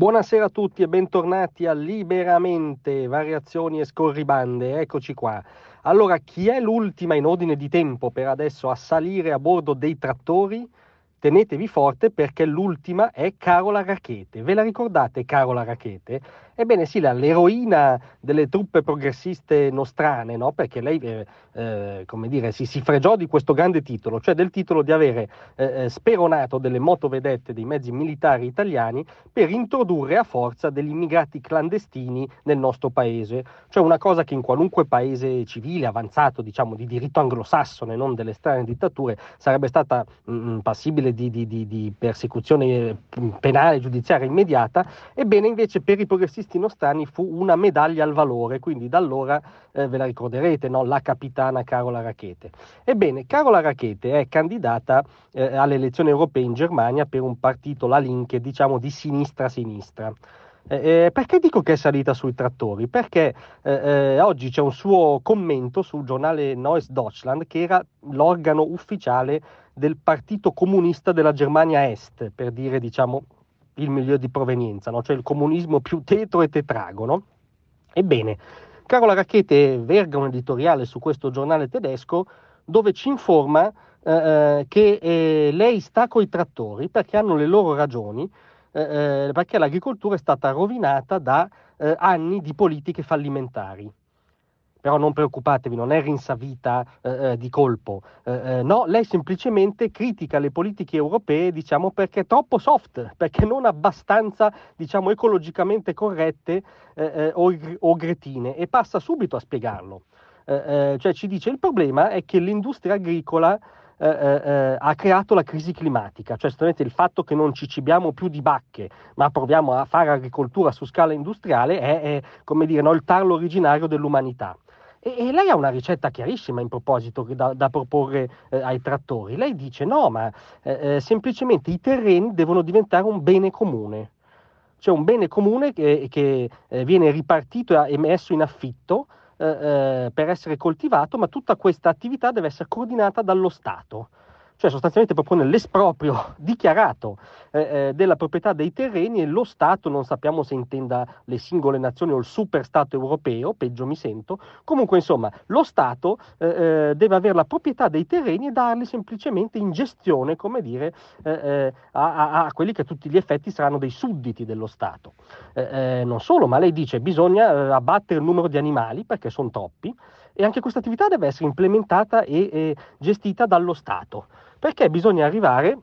Buonasera a tutti e bentornati a Liberamente, variazioni e scorribande, eccoci qua. Allora, chi è l'ultima in ordine di tempo per adesso a salire a bordo dei trattori? Tenetevi forte perché l'ultima è Carola Rackete. Ve la ricordate Carola Rackete? Ebbene sì, l'eroina delle truppe progressiste nostrane, no? Perché lei, si fregiò di questo grande titolo, cioè del titolo di avere speronato delle motovedette, dei mezzi militari italiani per introdurre a forza degli immigrati clandestini nel nostro paese. Cioè una cosa che in qualunque paese civile, avanzato, diciamo, di diritto anglosassone, non delle strane dittature, sarebbe stata passibile di persecuzione penale, giudiziaria immediata. Ebbene invece per i progressisti nostrani fu una medaglia al valore, quindi da allora ve la ricorderete, no? La capitana Carola Rackete. Ebbene, Carola Rackete è candidata alle elezioni europee in Germania per un partito, la Linke, diciamo di sinistra. Perché dico che è salita sui trattori? Perché oggi c'è un suo commento sul giornale Neues Deutschland, che era l'organo ufficiale del Partito Comunista della Germania Est, per dire, diciamo, il milieu di provenienza, no? Cioè il comunismo più tetro e tetrago, no? Ebbene, Carola Rackete verga un editoriale su questo giornale tedesco dove ci informa che lei sta coi trattori perché hanno le loro ragioni, perché l'agricoltura è stata rovinata da anni di politiche fallimentari. Però non preoccupatevi, non è rinsavita di colpo. No, lei semplicemente critica le politiche europee, diciamo, perché troppo soft, perché non abbastanza, diciamo, ecologicamente corrette o gretine, e passa subito a spiegarlo. Cioè ci dice: il problema è che l'industria agricola ha creato la crisi climatica, cioè il fatto che non ci cibiamo più di bacche ma proviamo a fare agricoltura su scala industriale è il tarlo originario dell'umanità. E lei ha una ricetta chiarissima in proposito da proporre ai trattori. Lei dice no, ma semplicemente i terreni devono diventare un bene comune, cioè un bene comune che viene ripartito e messo in affitto per essere coltivato, ma tutta questa attività deve essere coordinata dallo Stato. Cioè sostanzialmente propone l'esproprio dichiarato della proprietà dei terreni, e lo Stato, non sappiamo se intenda le singole nazioni o il super Stato europeo, peggio mi sento, comunque insomma lo Stato deve avere la proprietà dei terreni e darli semplicemente in gestione, a quelli che a tutti gli effetti saranno dei sudditi dello Stato. Non solo, ma lei dice bisogna abbattere il numero di animali perché sono troppi, e anche questa attività deve essere implementata e gestita dallo Stato. Perché bisogna arrivare,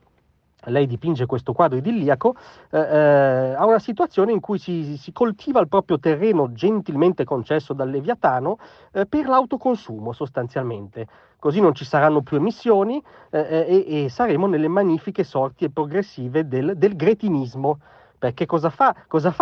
lei dipinge questo quadro idilliaco, a una situazione in cui si coltiva il proprio terreno gentilmente concesso dal Leviatano per l'autoconsumo sostanzialmente. Così non ci saranno più emissioni e saremo nelle magnifiche sorti e progressive del gretinismo. Perché cosa fa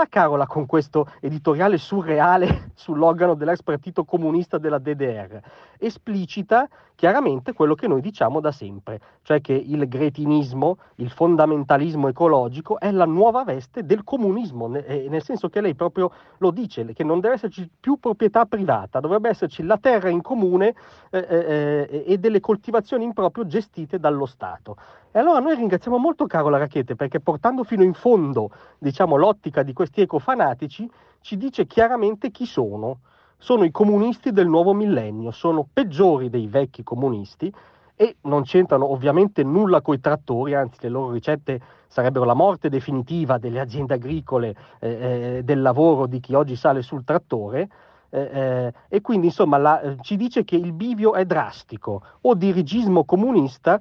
Carola con questo editoriale surreale sull'organo dell'ex partito comunista della DDR? Esplicita chiaramente quello che noi diciamo da sempre, cioè che il gretinismo, il fondamentalismo ecologico è la nuova veste del comunismo, nel senso che lei proprio lo dice, che non deve esserci più proprietà privata, dovrebbe esserci la terra in comune e delle coltivazioni in proprio gestite dallo Stato. E allora noi ringraziamo molto Carola Rackete perché, portando fino in fondo, diciamo, l'ottica di questi ecofanatici, ci dice chiaramente chi sono. Sono i comunisti del nuovo millennio, sono peggiori dei vecchi comunisti e non c'entrano ovviamente nulla coi trattori, anzi le loro ricette sarebbero la morte definitiva delle aziende agricole, del lavoro di chi oggi sale sul trattore. E quindi insomma ci dice che il bivio è drastico, o dirigismo comunista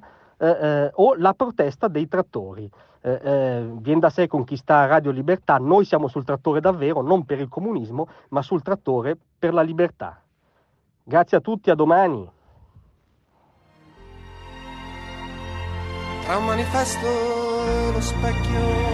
o la protesta dei trattori. Viene da sé con chi sta a Radio Libertà: noi siamo sul trattore davvero, non per il comunismo ma sul trattore per la libertà. Grazie a tutti, a domani. Tra un manifesto e lo specchio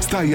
Stai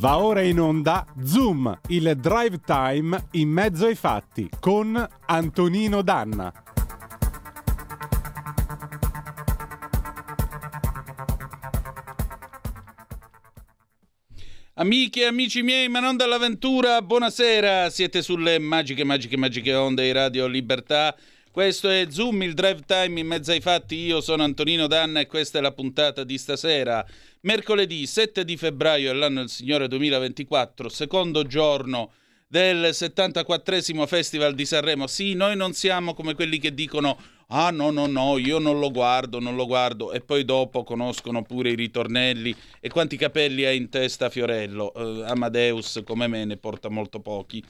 Va ora in onda Zoom, il drive time in mezzo ai fatti con Antonino D'Anna. Amiche e amici miei, ma non dall'avventura, buonasera, siete sulle magiche onde di Radio Libertà. Questo è Zoom, il drive time in mezzo ai fatti. Io sono Antonino D'Anna e questa è la puntata di stasera. Mercoledì 7 di febbraio dell'anno del Signore 2024, secondo giorno del 74esimo Festival di Sanremo. Sì, noi non siamo come quelli che dicono «Ah no, io non lo guardo» e poi dopo conoscono pure i ritornelli e quanti capelli ha in testa Fiorello. Amadeus come me ne porta molto pochi.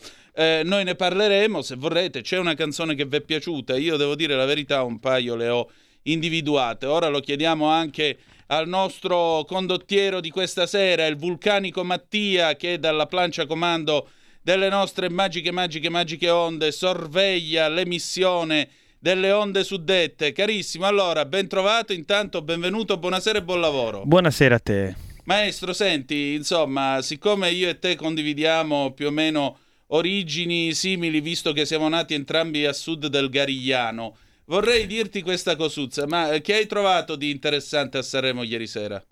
Noi ne parleremo, se vorrete, c'è una canzone che vi è piaciuta, io devo dire la verità, un paio le ho individuate. Ora lo chiediamo anche al nostro condottiero di questa sera, il vulcanico Mattia, che dalla plancia comando delle nostre magiche onde sorveglia l'emissione delle onde suddette. Carissimo, allora, ben trovato, intanto benvenuto, buonasera e buon lavoro. Buonasera a te. Maestro, senti, insomma, siccome io e te condividiamo più o meno origini simili, visto che siamo nati entrambi a sud del Garigliano, vorrei dirti questa cosuzza, ma che hai trovato di interessante a Sanremo ieri sera?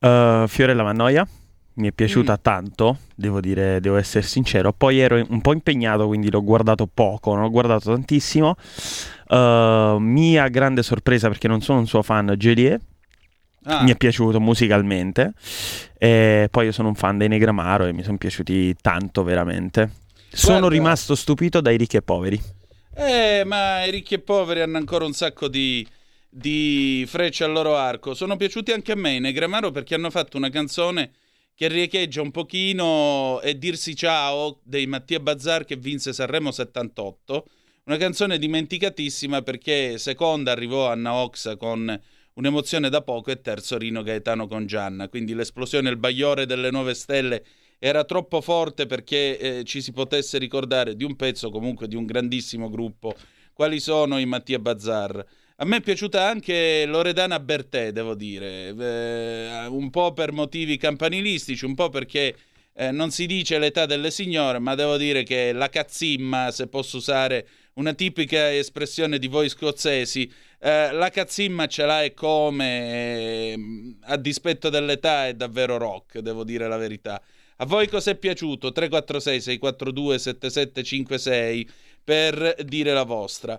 Fiorella Mannoia. Mi è piaciuta tanto, devo dire, devo essere sincero. Poi ero un po' impegnato, quindi l'ho guardato poco, non l'ho guardato tantissimo. Mia grande sorpresa, perché non sono un suo fan, Gelie. Ah. Mi è piaciuto musicalmente. E poi io sono un fan dei Negramaro e mi sono piaciuti tanto, veramente. Guarda. Sono rimasto stupito dai Ricchi e Poveri. Ma i Ricchi e Poveri hanno ancora un sacco di frecce al loro arco. Sono piaciuti anche a me i Negramaro perché hanno fatto una canzone che riecheggia un pochino e dirsi ciao dei Matia Bazar che vinse Sanremo 78, una canzone dimenticatissima perché seconda arrivò Anna Oxa con Un'emozione da poco e terzo Rino Gaetano con Gianna, quindi l'esplosione, il bagliore delle 9 stelle era troppo forte perché ci si potesse ricordare di un pezzo comunque di un grandissimo gruppo, quali sono i Matia Bazar. A me è piaciuta anche Loredana Bertè, devo dire, un po' per motivi campanilistici, un po' perché non si dice l'età delle signore, ma devo dire che la cazzimma, se posso usare una tipica espressione di voi scozzesi, la cazzimma ce l'ha e come, a dispetto dell'età è davvero rock, devo dire la verità. A voi cos'è piaciuto? 346-642-7756 per dire la vostra.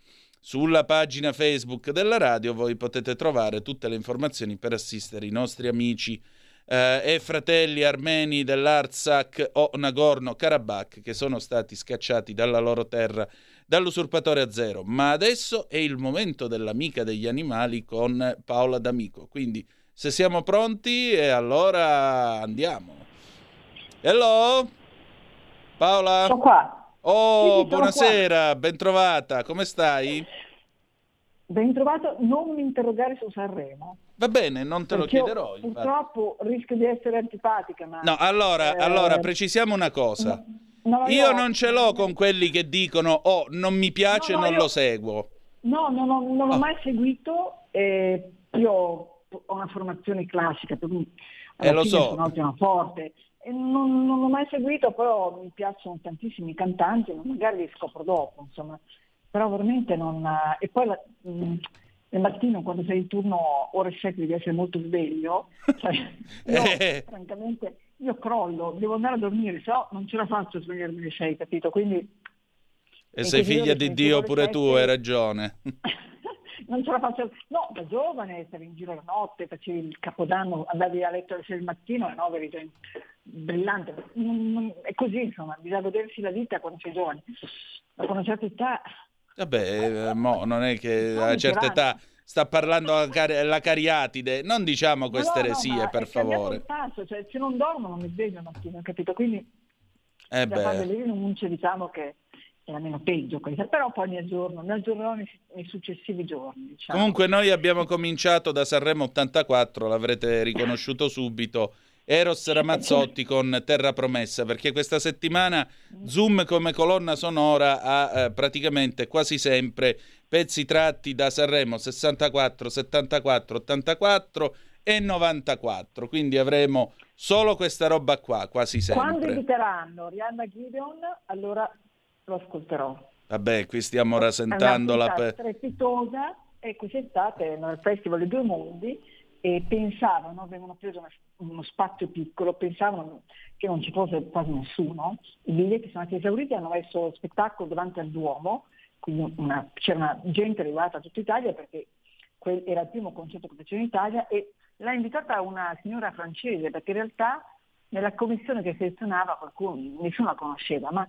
sulla pagina Facebook della radio voi potete trovare tutte le informazioni per assistere i nostri amici e fratelli armeni dell'Artsakh o Nagorno-Karabakh che sono stati scacciati dalla loro terra dall'usurpatore azero. Ma adesso è il momento dell'amica degli animali con Paola D'Amico. Quindi se siamo pronti, allora andiamo. Hello? Paola? Sono qua. Oh, buonasera, bentrovata, come stai? Bentrovato, non mi interrogare su Sanremo. Va bene, non te lo chiederò. Io, purtroppo rischio di essere antipatica, ma... No, allora precisiamo una cosa. No, io non ce l'ho con quelli che dicono "Oh, non mi piace, non lo seguo". No, non l'ho mai seguito. Io ho una formazione classica, per cui lo so, sono un'ottima forte. Non l'ho mai seguito, però mi piacciono tantissimi cantanti, magari li scopro dopo, insomma, però veramente non... E poi il mattino quando sei in turno ore 7 devi essere molto sveglio, cioè, francamente io crollo, devo andare a dormire, se no non ce la faccio a svegliarmi alle 6, capito? Quindi... E sei figlia di Dio pure tu, hai ragione. Non ce la faccio, no, da giovane stavi in giro la notte, facevi il capodanno, andavi a letto alle 6 del mattino, alle 9 eri brillante, è così, insomma, bisogna godersi la vita quando sei giovane, ma con una certa età vabbè, non è che a una certa età sta parlando la cariatide, non diciamo queste eresie, per favore, il passo, cioè, se non dormo non mi sveglio la mattina, capito? Quindi quando le rinunce, diciamo che era meno peggio questa, però poi mi aggiorno nei successivi giorni, diciamo. Comunque noi abbiamo cominciato da Sanremo 84, l'avrete riconosciuto subito, Eros Ramazzotti con Terra Promessa, perché questa settimana Zoom come colonna sonora ha praticamente quasi sempre pezzi tratti da Sanremo 64, 74, 84 e 94, quindi avremo solo questa roba qua quasi sempre. Quando inviteranno Rihanna Gideon, allora lo ascolterò. Vabbè, qui stiamo rasentando la strepitosa, e quest'estate nel Festival dei Due Mondi, e pensavano, avevano preso uno spazio piccolo, pensavano che non ci fosse quasi nessuno, i biglietti sono stati esauriti, hanno messo lo spettacolo davanti al Duomo, quindi c'era una gente arrivata da tutta Italia perché era il primo concerto che faceva in Italia, e l'ha invitata una signora francese perché in realtà nella commissione che selezionava qualcuno, nessuno la conosceva, ma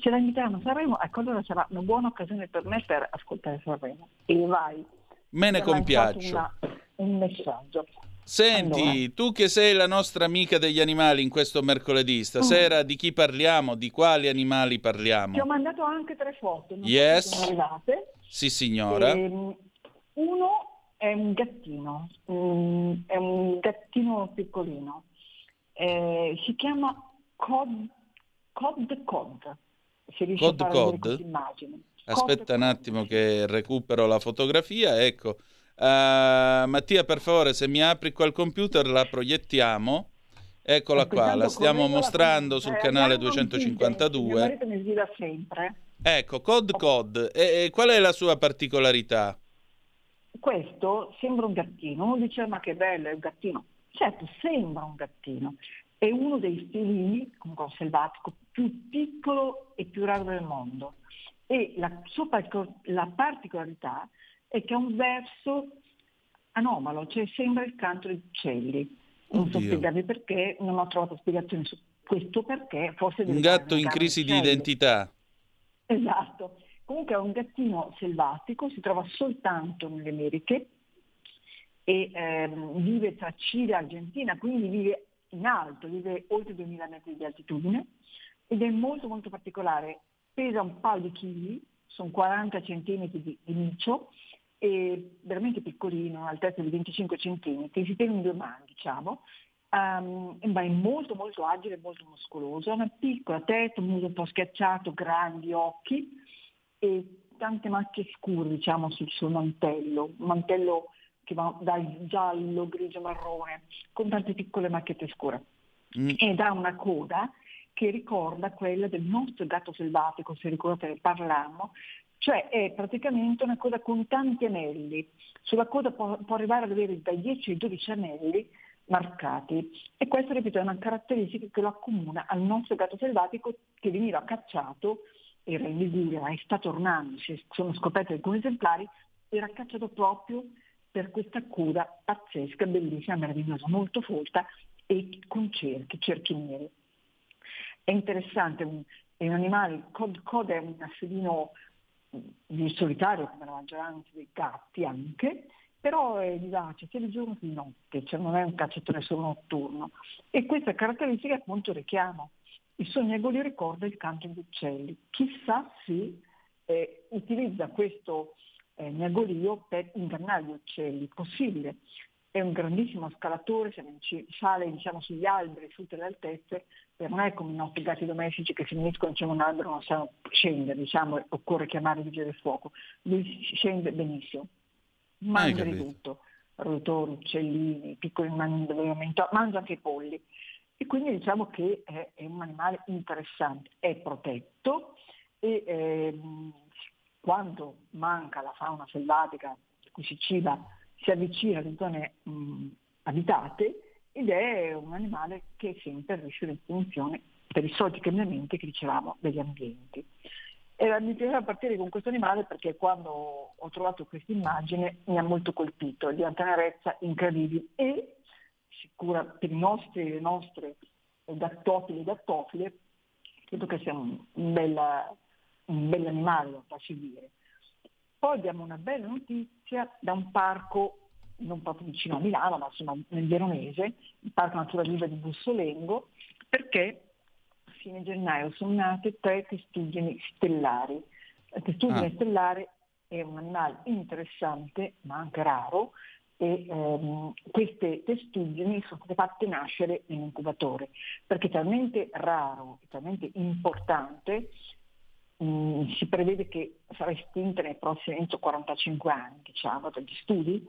ce la invitavano a Sanremo, ecco allora sarà una buona occasione per me per ascoltare Sanremo, e vai. Me ne compiaccio. Un messaggio. Senti, allora, tu che sei la nostra amica degli animali in questo mercoledì, stasera di chi parliamo, di quali animali parliamo? Ti ho mandato anche 3 foto, non so se sono arrivate. Sì signora. Uno è un gattino piccolino. Si chiama Cod Cod. Si riesce Cod a fare queste immagini. Aspetta Cod, un attimo che recupero la fotografia, ecco. Mattia, per favore, se mi apri qua il computer la proiettiamo. Eccola qua, la stiamo mostrando sul canale 252. Mi guida sempre. Ecco, Cod Cod. E qual è la sua particolarità? Questo sembra un gattino. Uno dice, ma che bello, è un gattino. Certo, sembra un gattino. È uno dei felini, un selvatico, più piccolo e più raro del mondo. E la sua particolarità è che ha un verso anomalo, cioè sembra il canto degli uccelli. Non so spiegarvi perché, non ho trovato spiegazioni su questo perché. Forse un gatto in crisi di identità. Esatto. Comunque è un gattino selvatico, si trova soltanto nelle Americhe e vive tra Cile e Argentina, quindi vive in alto, vive oltre 2000 metri di altitudine ed è molto molto particolare. Pesa un paio di chili, sono 40 centimetri di micio, è veramente piccolino, un'altezza di 25 centimetri, si tiene in due mani, diciamo, ma è molto molto agile, molto muscoloso, ha una piccola testa, un muso un po' schiacciato, grandi occhi e tante macchie scure, diciamo, sul suo mantello, un mantello che va dal giallo, grigio, marrone, con tante piccole macchiette scure. Ed ha una coda che ricorda quella del nostro gatto selvatico, se ricordate ne parlammo, cioè è praticamente una coda con tanti anelli, sulla coda può arrivare ad avere dai 10 ai 12 anelli marcati e questo, ripeto, è una caratteristica che lo accomuna al nostro gatto selvatico che veniva cacciato, era in Liguria e sta tornando, si sono scoperte alcuni esemplari, era cacciato proprio per questa coda pazzesca, bellissima, meravigliosa, molto folta e con cerchi neri. È interessante, è un animale, Cod è un assedino solitario come la maggioranza dei gatti anche, però è vivace sia di giorno che di notte, cioè non è un cacciatore solo notturno e questa caratteristica appunto richiama il sonnevole, ricorda il canto degli uccelli, chissà se utilizza questo miagolio per ingannare gli uccelli, possibile. È un grandissimo scalatore, sale diciamo sugli alberi, su tutte le altezze, per non è come i nostri gatti domestici che si uniscono a un albero non sanno scendere, diciamo, occorre chiamare il vigile del fuoco. Lui scende benissimo, mangia di tutto, rotori, uccellini, piccoli mangia anche i polli. E quindi diciamo che è un animale interessante, è protetto e quando manca la fauna selvatica di cui si ciba, si avvicina alle zone abitate ed è un animale che è sempre riuscito in funzione per i soliti cambiamenti che dicevamo degli ambienti. E mi piaceva partire con questo animale perché quando ho trovato questa immagine mi ha molto colpito, di una tenerezza incredibile e sicura per i nostri e le nostre gattofili e gattofile credo che sia un bel animale da farci dire. Poi abbiamo una bella notizia da un parco, non proprio vicino a Milano, ma insomma nel Veronese, il Parco Natura Viva di Bussolengo, perché a fine gennaio sono nate 3 testuggini stellari. La testuggine stellare è un animale interessante, ma anche raro, e queste testuggini sono state fatte nascere in incubatore, perché è talmente raro, è talmente importante, si prevede che sarà estinta nei prossimi 45 anni, diciamo, dagli studi,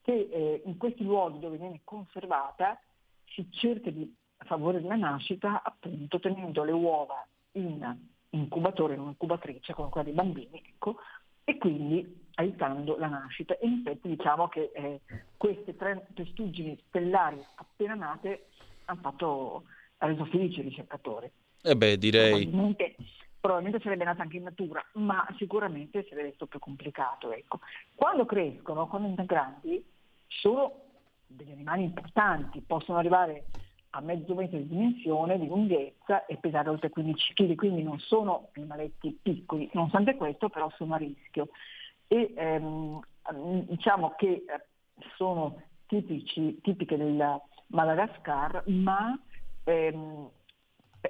che in questi luoghi dove viene conservata si cerca di favorire la nascita appunto tenendo le uova in incubatore, in un'incubatrice come quella dei bambini, ecco, e quindi aiutando la nascita. E in effetti diciamo che queste 3 testuggini stellari appena nate hanno reso felici i ricercatori. E beh, direi... Probabilmente sarebbe nata anche in natura, ma sicuramente sarebbe stato più complicato. Ecco. Quando crescono, quando sono grandi, sono degli animali importanti, possono arrivare a mezzo metro di dimensione, di lunghezza e pesare oltre 15 kg, quindi non sono animaletti piccoli, nonostante questo però sono a rischio. E diciamo che sono tipiche del Madagascar, ma è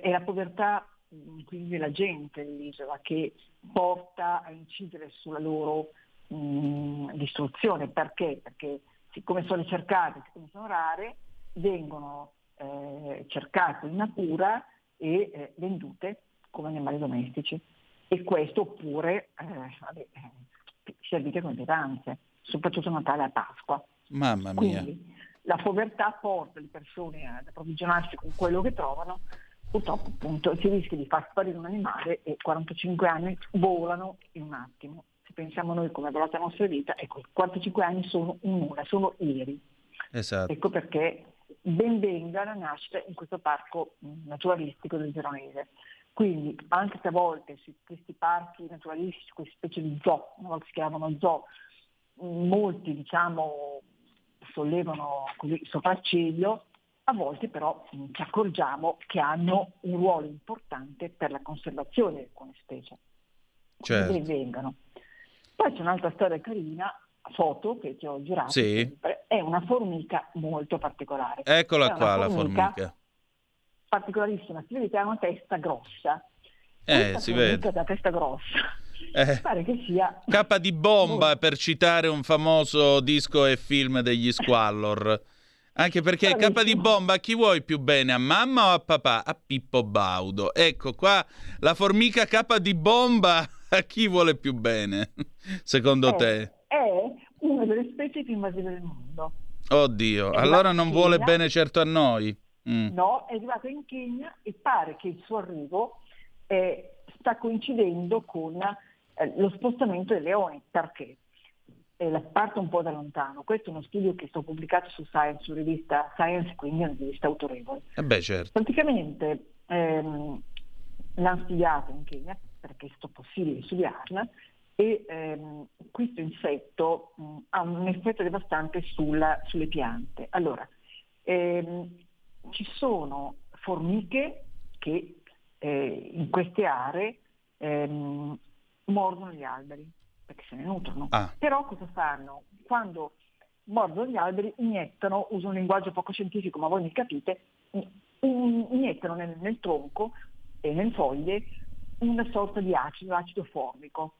la povertà, quindi la gente dell'isola, che porta a incidere sulla loro distruzione. Perché? Perché siccome sono cercate, siccome sono rare, vengono cercate in natura e vendute come animali domestici, e questo oppure servite con pietanze, soprattutto Natale e Pasqua. Mamma mia. Quindi la povertà porta le persone ad approvvigionarsi con quello che trovano, purtroppo appunto si rischia di far sparire un animale e 45 anni volano in un attimo. Se pensiamo noi come è volata la nostra vita, ecco, 45 anni sono un'ora, sono ieri. Esatto. Ecco perché ben venga la nascita in questo parco naturalistico del Veronese. Quindi anche se a volte su questi parchi naturalistici, queste specie di zoo, una volta si chiamavano zoo, molti diciamo sollevano così sopracciglio, a volte però ci accorgiamo che hanno un ruolo importante per la conservazione di alcune specie. Certo. Che vengano. Poi c'è un'altra storia carina, foto che ti ho girato, sì. È una formica molto particolare. Eccola qua la formica. Particolarissima, si vede che ha una testa grossa. Si vede. La testa grossa. Pare che sia capa di bomba, per citare un famoso disco e film degli Squallor. Anche perché capa di bomba a chi vuoi più bene, a mamma o a papà? A Pippo Baudo. Ecco qua la formica capa di bomba a chi vuole più bene, secondo te? È una delle specie più invasive del mondo. Oddio, allora non vuole bene certo a noi. No, è arrivata in Kenya e pare che il suo arrivo sta coincidendo con lo spostamento dei leoni, perché la parte un po' da lontano. Questo è uno studio che è stato pubblicato su Science, su rivista Science, quindi è una rivista autorevole. Certo. Praticamente l'hanno studiato in Kenya perché è stato possibile studiarla, e questo insetto ha un effetto devastante sulle piante. Allora ci sono formiche che in queste aree mordono gli alberi perché se ne nutrono. Però cosa fanno? Quando mordono gli alberi iniettano, uso un linguaggio poco scientifico ma voi mi capite, iniettano nel tronco e nelle foglie una sorta di acido formico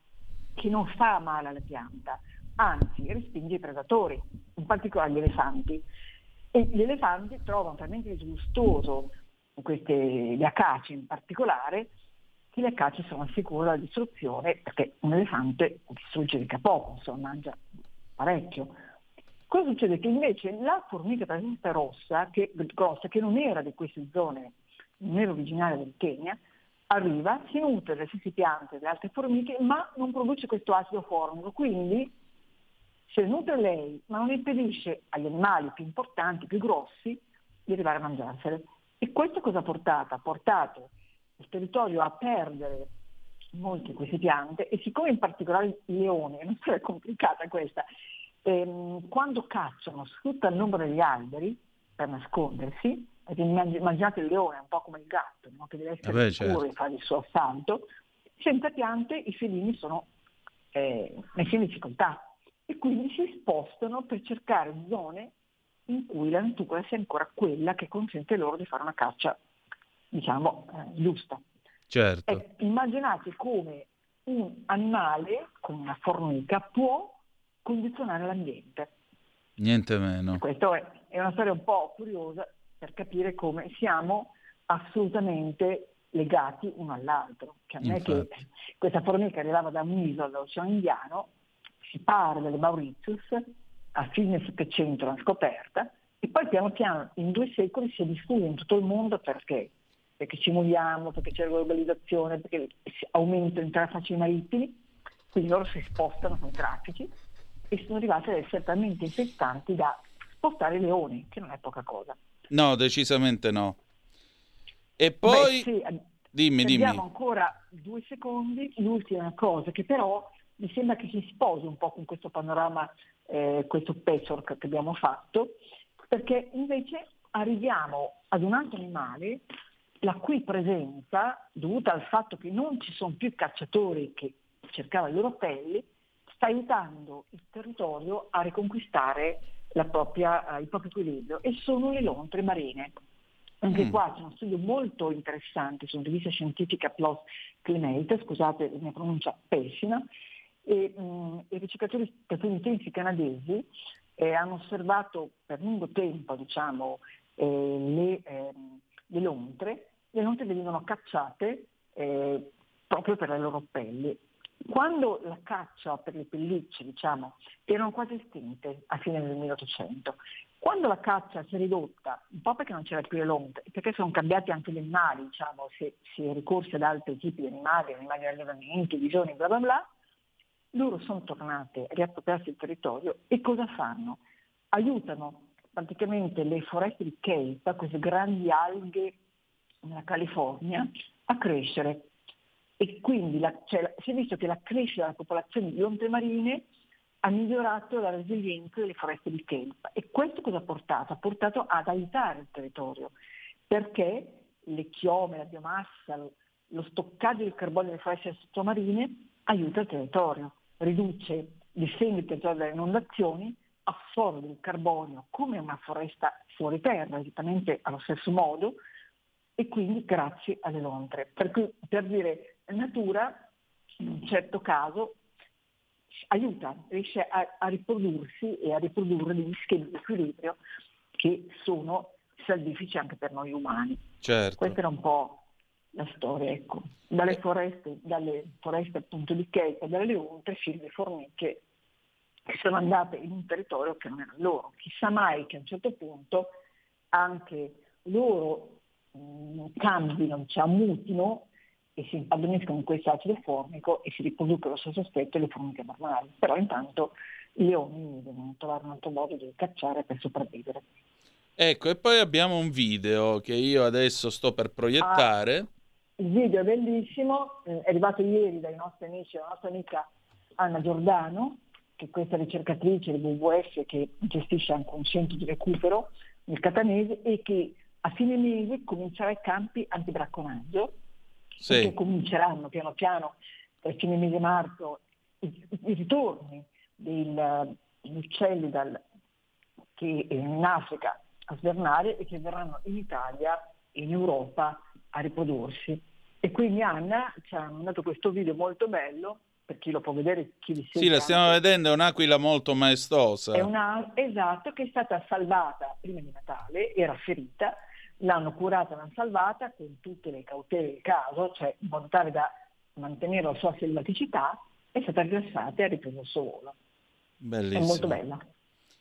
che non fa male alla pianta, anzi respinge i predatori, in particolare gli elefanti. E gli elefanti trovano talmente disgustoso le acacie in particolare, che le acacie sono al sicuro dalla distruzione, perché un elefante distrugge mica poco, insomma, mangia parecchio. Cosa succede? Che invece la formica presenza rossa, grossa, che non era di queste zone, non era originaria del Kenya, arriva, si nutre delle stesse piante, delle altre formiche, ma non produce questo acido formico, quindi se nutre lei, ma non impedisce agli animali più importanti, più grossi, di arrivare a mangiarsele. E questo cosa ha portato? Ha portato il territorio a perdere molte di queste piante, e siccome in particolare il leone, non è complicata questa, quando cacciano sfrutta il numero degli alberi per nascondersi, perché immaginate il leone un po' come il gatto, no? Che deve essere sicuro di fare il suo assalto, senza piante i felini sono messi in difficoltà e quindi si spostano per cercare zone in cui la natura sia ancora quella che consente loro di fare una caccia, diciamo, giusta. Certo. Immaginate come un animale, come una formica, può condizionare l'ambiente. Niente meno. E questo è una storia un po' curiosa, per capire come siamo assolutamente legati uno all'altro. Cioè, non è che questa formica arrivava da un'isola dell'Oceano Indiano, si parla delle Mauritius, a fine Settecento l'hanno scoperta, e poi piano piano in 2 secoli si è diffusa in tutto il mondo. Perché? Perché ci muoviamo, perché c'è la globalizzazione, perché aumentano i traffici marittimi, quindi loro si spostano con i traffici e sono arrivati ad essere talmente infestanti da spostare leoni, che non è poca cosa. No, decisamente no. E poi dimmi. Abbiamo ancora 2 secondi. L'ultima cosa, che però mi sembra che si sposi un po' con questo panorama, questo patchwork che abbiamo fatto, perché invece arriviamo ad un altro animale la cui presenza, dovuta al fatto che non ci sono più cacciatori che cercavano i loro pelli, sta aiutando il territorio a riconquistare il proprio equilibrio, e sono le lontre marine. Anche qua c'è uno studio molto interessante su una rivista scientifica PLOS Climate, scusate la mia pronuncia pessima, e ricercatori statunitensi canadesi hanno osservato per lungo tempo, diciamo, le lontre. Le lontre venivano cacciate proprio per la loro pelle. Quando la caccia per le pellicce, diciamo, erano quasi estinte a fine del 1800, quando la caccia si è ridotta, un po' perché non c'era più le lontre, perché sono cambiati anche gli animali, diciamo, si è ricorsi ad altri tipi di animali di allevamento, bisoni, bla bla bla, loro sono tornate a riappropriarsi del territorio e cosa fanno? Aiutano praticamente le foreste di kelp, queste grandi alghe nella California, a crescere. E quindi si è visto che la crescita della popolazione di lontre marine ha migliorato la resilienza delle foreste di kelp. E questo cosa ha portato? Ha portato ad aiutare il territorio, perché le chiome, la biomassa, lo stoccaggio del carbonio delle foreste sottomarine aiuta il territorio, riduce, difende il territorio dalle inondazioni, assorbe il carbonio come una foresta fuori terra, esattamente allo stesso modo, e quindi grazie alle lontre. Per cui, per dire, natura in un certo caso aiuta, riesce a riprodursi e a riprodurre degli schemi di equilibrio che sono salvifici anche per noi umani. Certo. Questa era un po' la storia, ecco, dalle foreste appunto di kelp, dalle lontre fino alle formiche che sono andate in un territorio che non era loro. Chissà mai che a un certo punto anche loro cambino, diciamo, mutino e si addoniscono in questo acido formico e si riproducono allo stesso aspetto le formiche normali, però intanto gli uomini devono trovare un altro modo di cacciare per sopravvivere. Ecco, e poi abbiamo un video che io adesso sto per proiettare. Il video è bellissimo, è arrivato ieri dai nostri amici, dalla nostra amica Anna Giordano, che è questa ricercatrice del WWF che gestisce anche un centro di recupero nel catanese e che a fine mese comincerà i campi antibracconaggio, sì, che cominceranno piano piano a fine mese marzo i ritorni degli uccelli che in Africa a svernare e che verranno in Italia e in Europa a riprodursi. E quindi Anna ci ha mandato questo video molto bello, per chi lo può vedere, chi vi segue. Sì, la stiamo vedendo, è un'aquila molto maestosa. Esatto, che è stata salvata prima di Natale, era ferita, l'hanno curata, l'hanno salvata con tutte le cautele del caso, cioè in modo tale da mantenere la sua selvaticità, è stata rilassata e ha ripreso il suo volo. Bellissimo. È molto bella.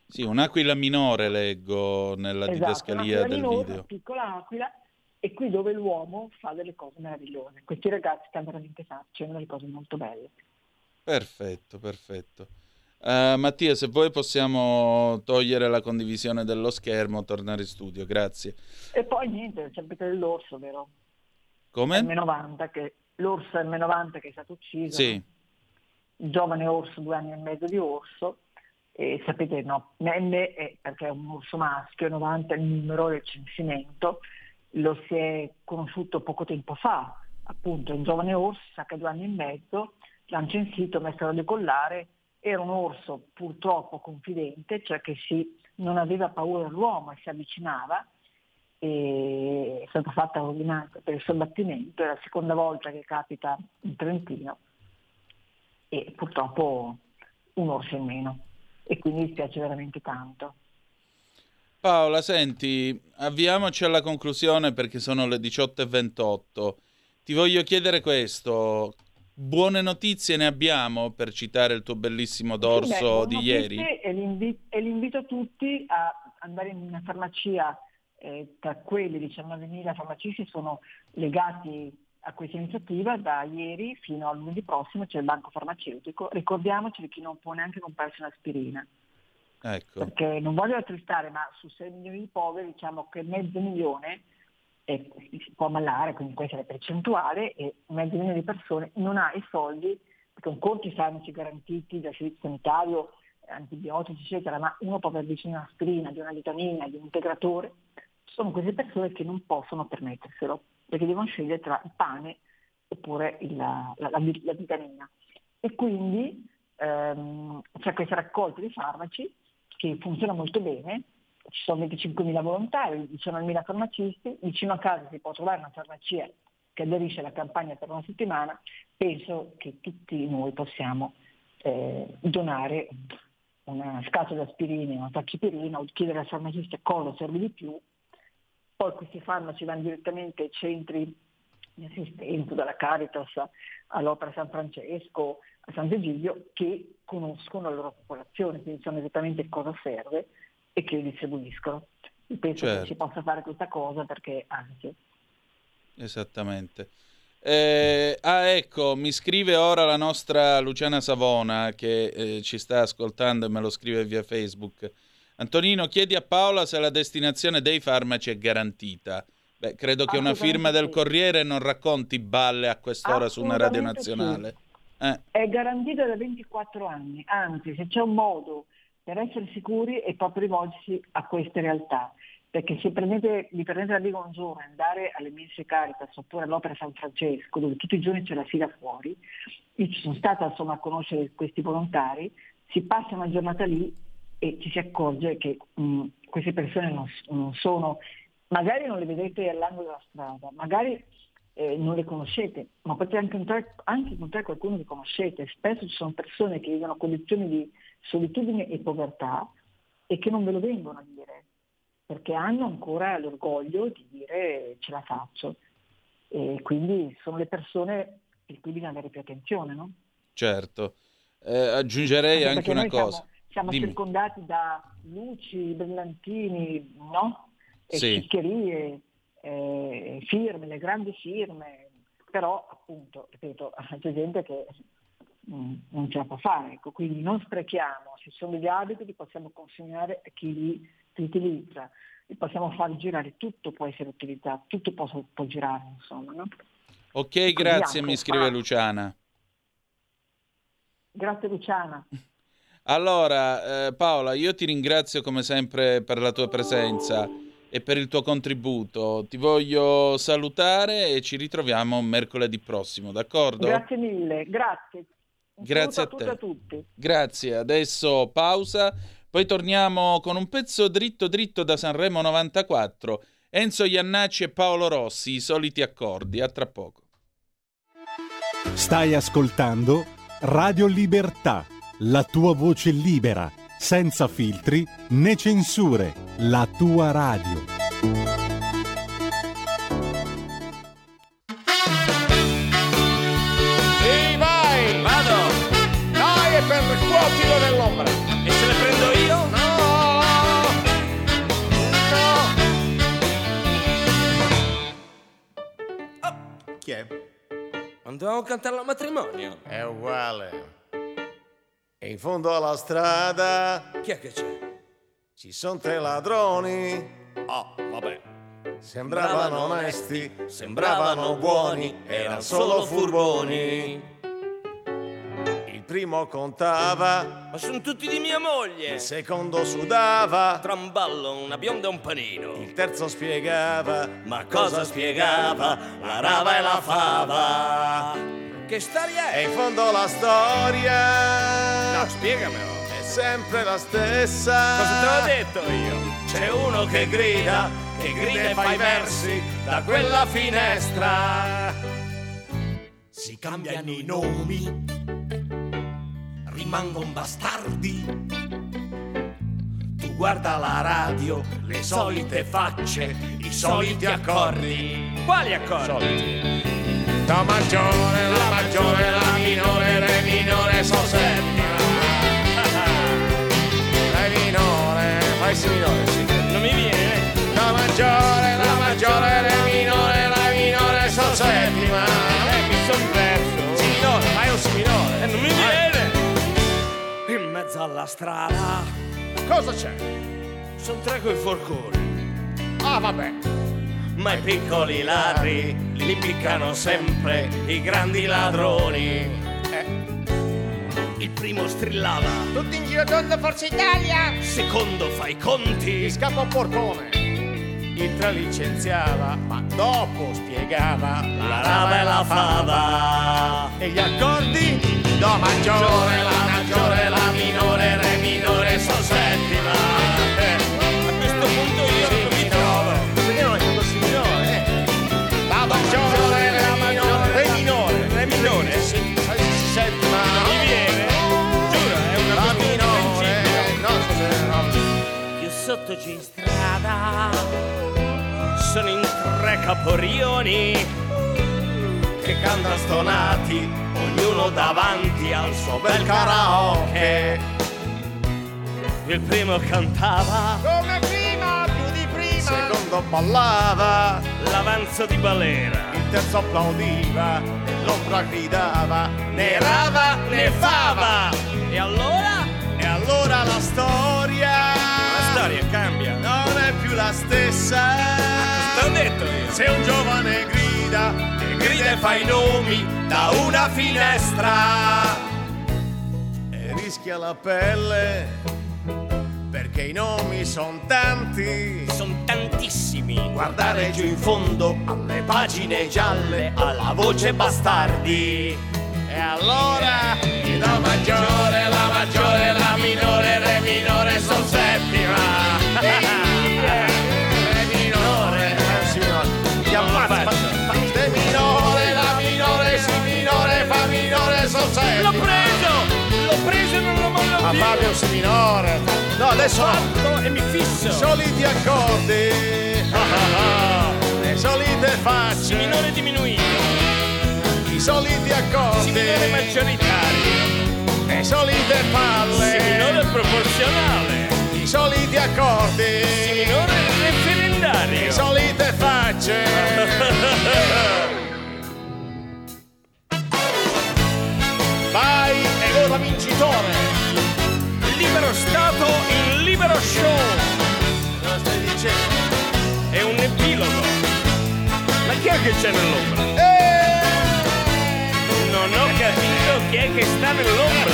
Sì, un'aquila minore leggo nella didascalia del minore, video. Una piccola aquila, e qui dove l'uomo fa delle cose meravigliose. Questi ragazzi stanno veramente facendo delle cose molto belle. Perfetto, perfetto. Mattia, se vuoi possiamo togliere la condivisione dello schermo, tornare in studio, grazie. E poi niente, sapete dell'orso, vero? Come? M90, che l'orso M90 che è stato ucciso. Sì. Il giovane orso, 2 anni e mezzo di orso. E sapete, no, M è perché è un orso maschio, 90 è il numero del censimento. Lo si è conosciuto poco tempo fa, appunto, un giovane orso, circa 2 anni e mezzo. L'hanno censito, messo a decollare, era un orso purtroppo confidente, cioè che non aveva paura dell'uomo e si avvicinava, e è stata fatta ordinanza per il sobbattimento, è la seconda volta che capita in Trentino, e purtroppo un orso in meno, e quindi dispiace veramente tanto. Paola, senti, avviamoci alla conclusione perché sono le 18:28, ti voglio chiedere questo... Buone notizie ne abbiamo per citare il tuo bellissimo dorso di ieri? E l'invito a tutti a andare in una farmacia, tra quelli 19.000 farmacisti sono legati a questa iniziativa, da ieri fino al lunedì prossimo c'è il banco farmaceutico, ricordiamoci di chi non può neanche comprarsi un'aspirina. Ecco. Perché non voglio attristare, ma su 6 milioni di poveri diciamo che mezzo milione si può ammalare, quindi questa è la percentuale, e mezzo milione di persone non ha i soldi, perché un conto i farmaci garantiti dal servizio sanitario, antibiotici eccetera, ma uno può aver bisogno di un'aspirina, di una vitamina, di un integratore. Sono queste persone che non possono permetterselo, perché devono scegliere tra il pane oppure la vitamina. E quindi c'è questa raccolta di farmaci che funziona molto bene. Ci sono 25.000 volontari, 19.000 farmacisti, vicino a casa si può trovare una farmacia che aderisce alla campagna per una settimana, penso che tutti noi possiamo donare una scatola di aspirine, una tachipirina, o chiedere al farmacista cosa serve di più. Poi questi farmaci vanno direttamente ai centri di assistenza, dalla Caritas all'Opera San Francesco, a San Virgilio, che conoscono la loro popolazione, quindi sanno esattamente cosa serve e che li distribuiscono. Penso certo. Che si possa fare questa cosa perché anche. Esattamente. Ecco, mi scrive ora la nostra Luciana Savona che ci sta ascoltando e me lo scrive via Facebook. Antonino, chiedi a Paola se la destinazione dei farmaci è garantita. Beh, credo che una firma del Corriere non racconti balle a quest'ora su una radio nazionale. Sì. È garantita da 24 anni, anzi, se c'è un modo per essere sicuri è proprio rivolgersi a queste realtà. Perché se vi prendete la Liga un giorno e andare alle mense Caritas oppure all'Opera San Francesco, dove tutti i giorni c'è la fila fuori, io ci sono stata insomma a conoscere questi volontari, si passa una giornata lì e ci si accorge che queste persone non sono, magari non le vedete all'angolo della strada, magari non le conoscete, ma potete anche incontrare qualcuno che conoscete. Spesso ci sono persone che vivono condizioni di solitudine e povertà e che non ve lo vengono a dire, perché hanno ancora l'orgoglio di dire ce la faccio, e quindi sono le persone per cui bisogna avere più attenzione, no? Certo, aggiungerei anche una cosa. Siamo circondati da luci, brillantini, no? Sì. Ciccherie, firme, le grandi firme, però appunto, ripeto, c'è gente che non ce la può fare, ecco, quindi non sprechiamo, se sono degli abiti li possiamo consegnare a chi li utilizza, e possiamo far girare, tutto può essere utilizzato, tutto può girare, insomma, no? Ok, grazie, mi scrive Luciana. Grazie Luciana. Allora, Paola, io ti ringrazio come sempre per la tua presenza e per il tuo contributo. Ti voglio salutare e ci ritroviamo mercoledì prossimo, d'accordo? Grazie mille, grazie. Grazie a te. Tutto a tutti. Grazie, adesso pausa. Poi torniamo con un pezzo dritto dritto da Sanremo 94, Enzo Jannacci e Paolo Rossi, i soliti accordi, a tra poco. Stai ascoltando Radio Libertà, la tua voce libera, senza filtri né censure, la tua radio. Sì, vai, vado, dai, per scuotilo nell'ombra. E se le prendo io? No! No! Oh, chi è? Non dovevamo cantare al matrimonio? È uguale. E in fondo alla strada... Chi è che c'è? Ci sono tre ladroni. Oh, vabbè. Sembravano onesti, sembravano buoni, erano solo furboni. Primo contava, ma sono tutti di mia moglie. Il secondo sudava, tra un ballo, una bionda e un panino. Il terzo spiegava, ma cosa spiegava? La rava e la fava. Che storia è? E in fondo la storia, no, spiegamelo, è sempre la stessa. Cosa te l'ho detto io? C'è uno che grida e fa i versi da quella finestra. Si cambiano i nomi, rimangono bastardi. Tu guarda la radio, le solite facce, i soliti accordi. Quali accordi? La maggiore, la maggiore, la minore, re minore, sol settima. Re minore, fai si minore, sì. Non mi viene. La maggiore, re minore, sol settima. Mi son perso. Si minore, fai un si minore. Non mi viene. In mezzo alla strada, cosa c'è? Sono tre coi forconi. Ah, vabbè. Ma i piccoli ladri li piccano sempre i grandi ladroni. Il primo strillava, tutti in giro tondo, Forza Italia. Secondo, fai i conti, ti scappa un porcone. Il tre licenziava, ma dopo spiegava la rava e la fava. E gli accordi? Do maggiore, la maggiore, la minore, re minore, sol settima. A questo punto io non mi trovo. Perché non è tutto signore? La maggiore, la minore, re minore, re minore, settima. Non mi viene. oggi in strada sono in tre caporioni che cantano stonati, ognuno davanti al suo bel karaoke. Il primo cantava come prima, più di prima, il secondo ballava l'avanzo di balera, il terzo applaudiva e l'ombra gridava né rava né fava. E allora? E allora la storia, cambia, non è più la stessa. T'ho detto io. Se un giovane grida e grida e fa i nomi da una finestra e rischia la pelle, perché i nomi son tanti, son tantissimi. Guardare giù in fondo alle pagine gialle, alla voce bastardi. E allora il do maggiore, la maggiore, la minore, re minore, sol settima. Re minore, signore, ti ammazzo. Re minore, la minore, si minore, fa minore, sol settima. L'ho preso e non l'ho mai detto. A Fabio si minore. No, adesso parto e mi fisso. Soliti accordi, le solite facce. Si minore diminuito. I soliti accordi, si minore maggioritario, le solite palle, si minore proporzionale, i soliti accordi, si minore referendario, le solite facce. Vai e ora vincitore, libero stato in libero show. Cosa stai dicendo? È un epilogo. Ma chi è che c'è nell'ombra? Non ho capito chi è che sta nell'ombra.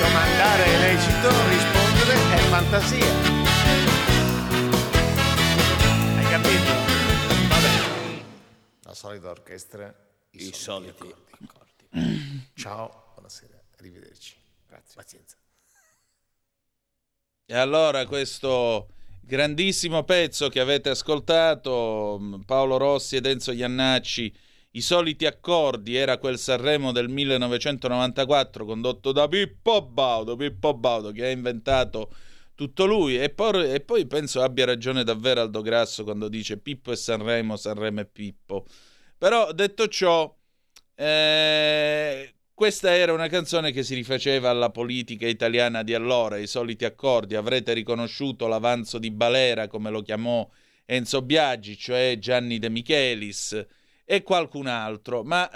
Domandare è lecito, rispondere è fantasia. Hai capito? Vabbè. La solita orchestra, i soliti accordi. Ciao, buonasera, arrivederci. Grazie. Pazienza. E allora questo grandissimo pezzo che avete ascoltato, Paolo Rossi ed Enzo Jannacci, I soliti accordi, era quel Sanremo del 1994 condotto da Pippo Baudo, che ha inventato tutto lui. E poi penso abbia ragione davvero Aldo Grasso quando dice Pippo e Sanremo, Sanremo e Pippo. Però detto ciò, questa era una canzone che si rifaceva alla politica italiana di allora, I soliti accordi. Avrete riconosciuto l'avanzo di balera, come lo chiamò Enzo Biagi, cioè Gianni De Michelis, e qualcun altro, ma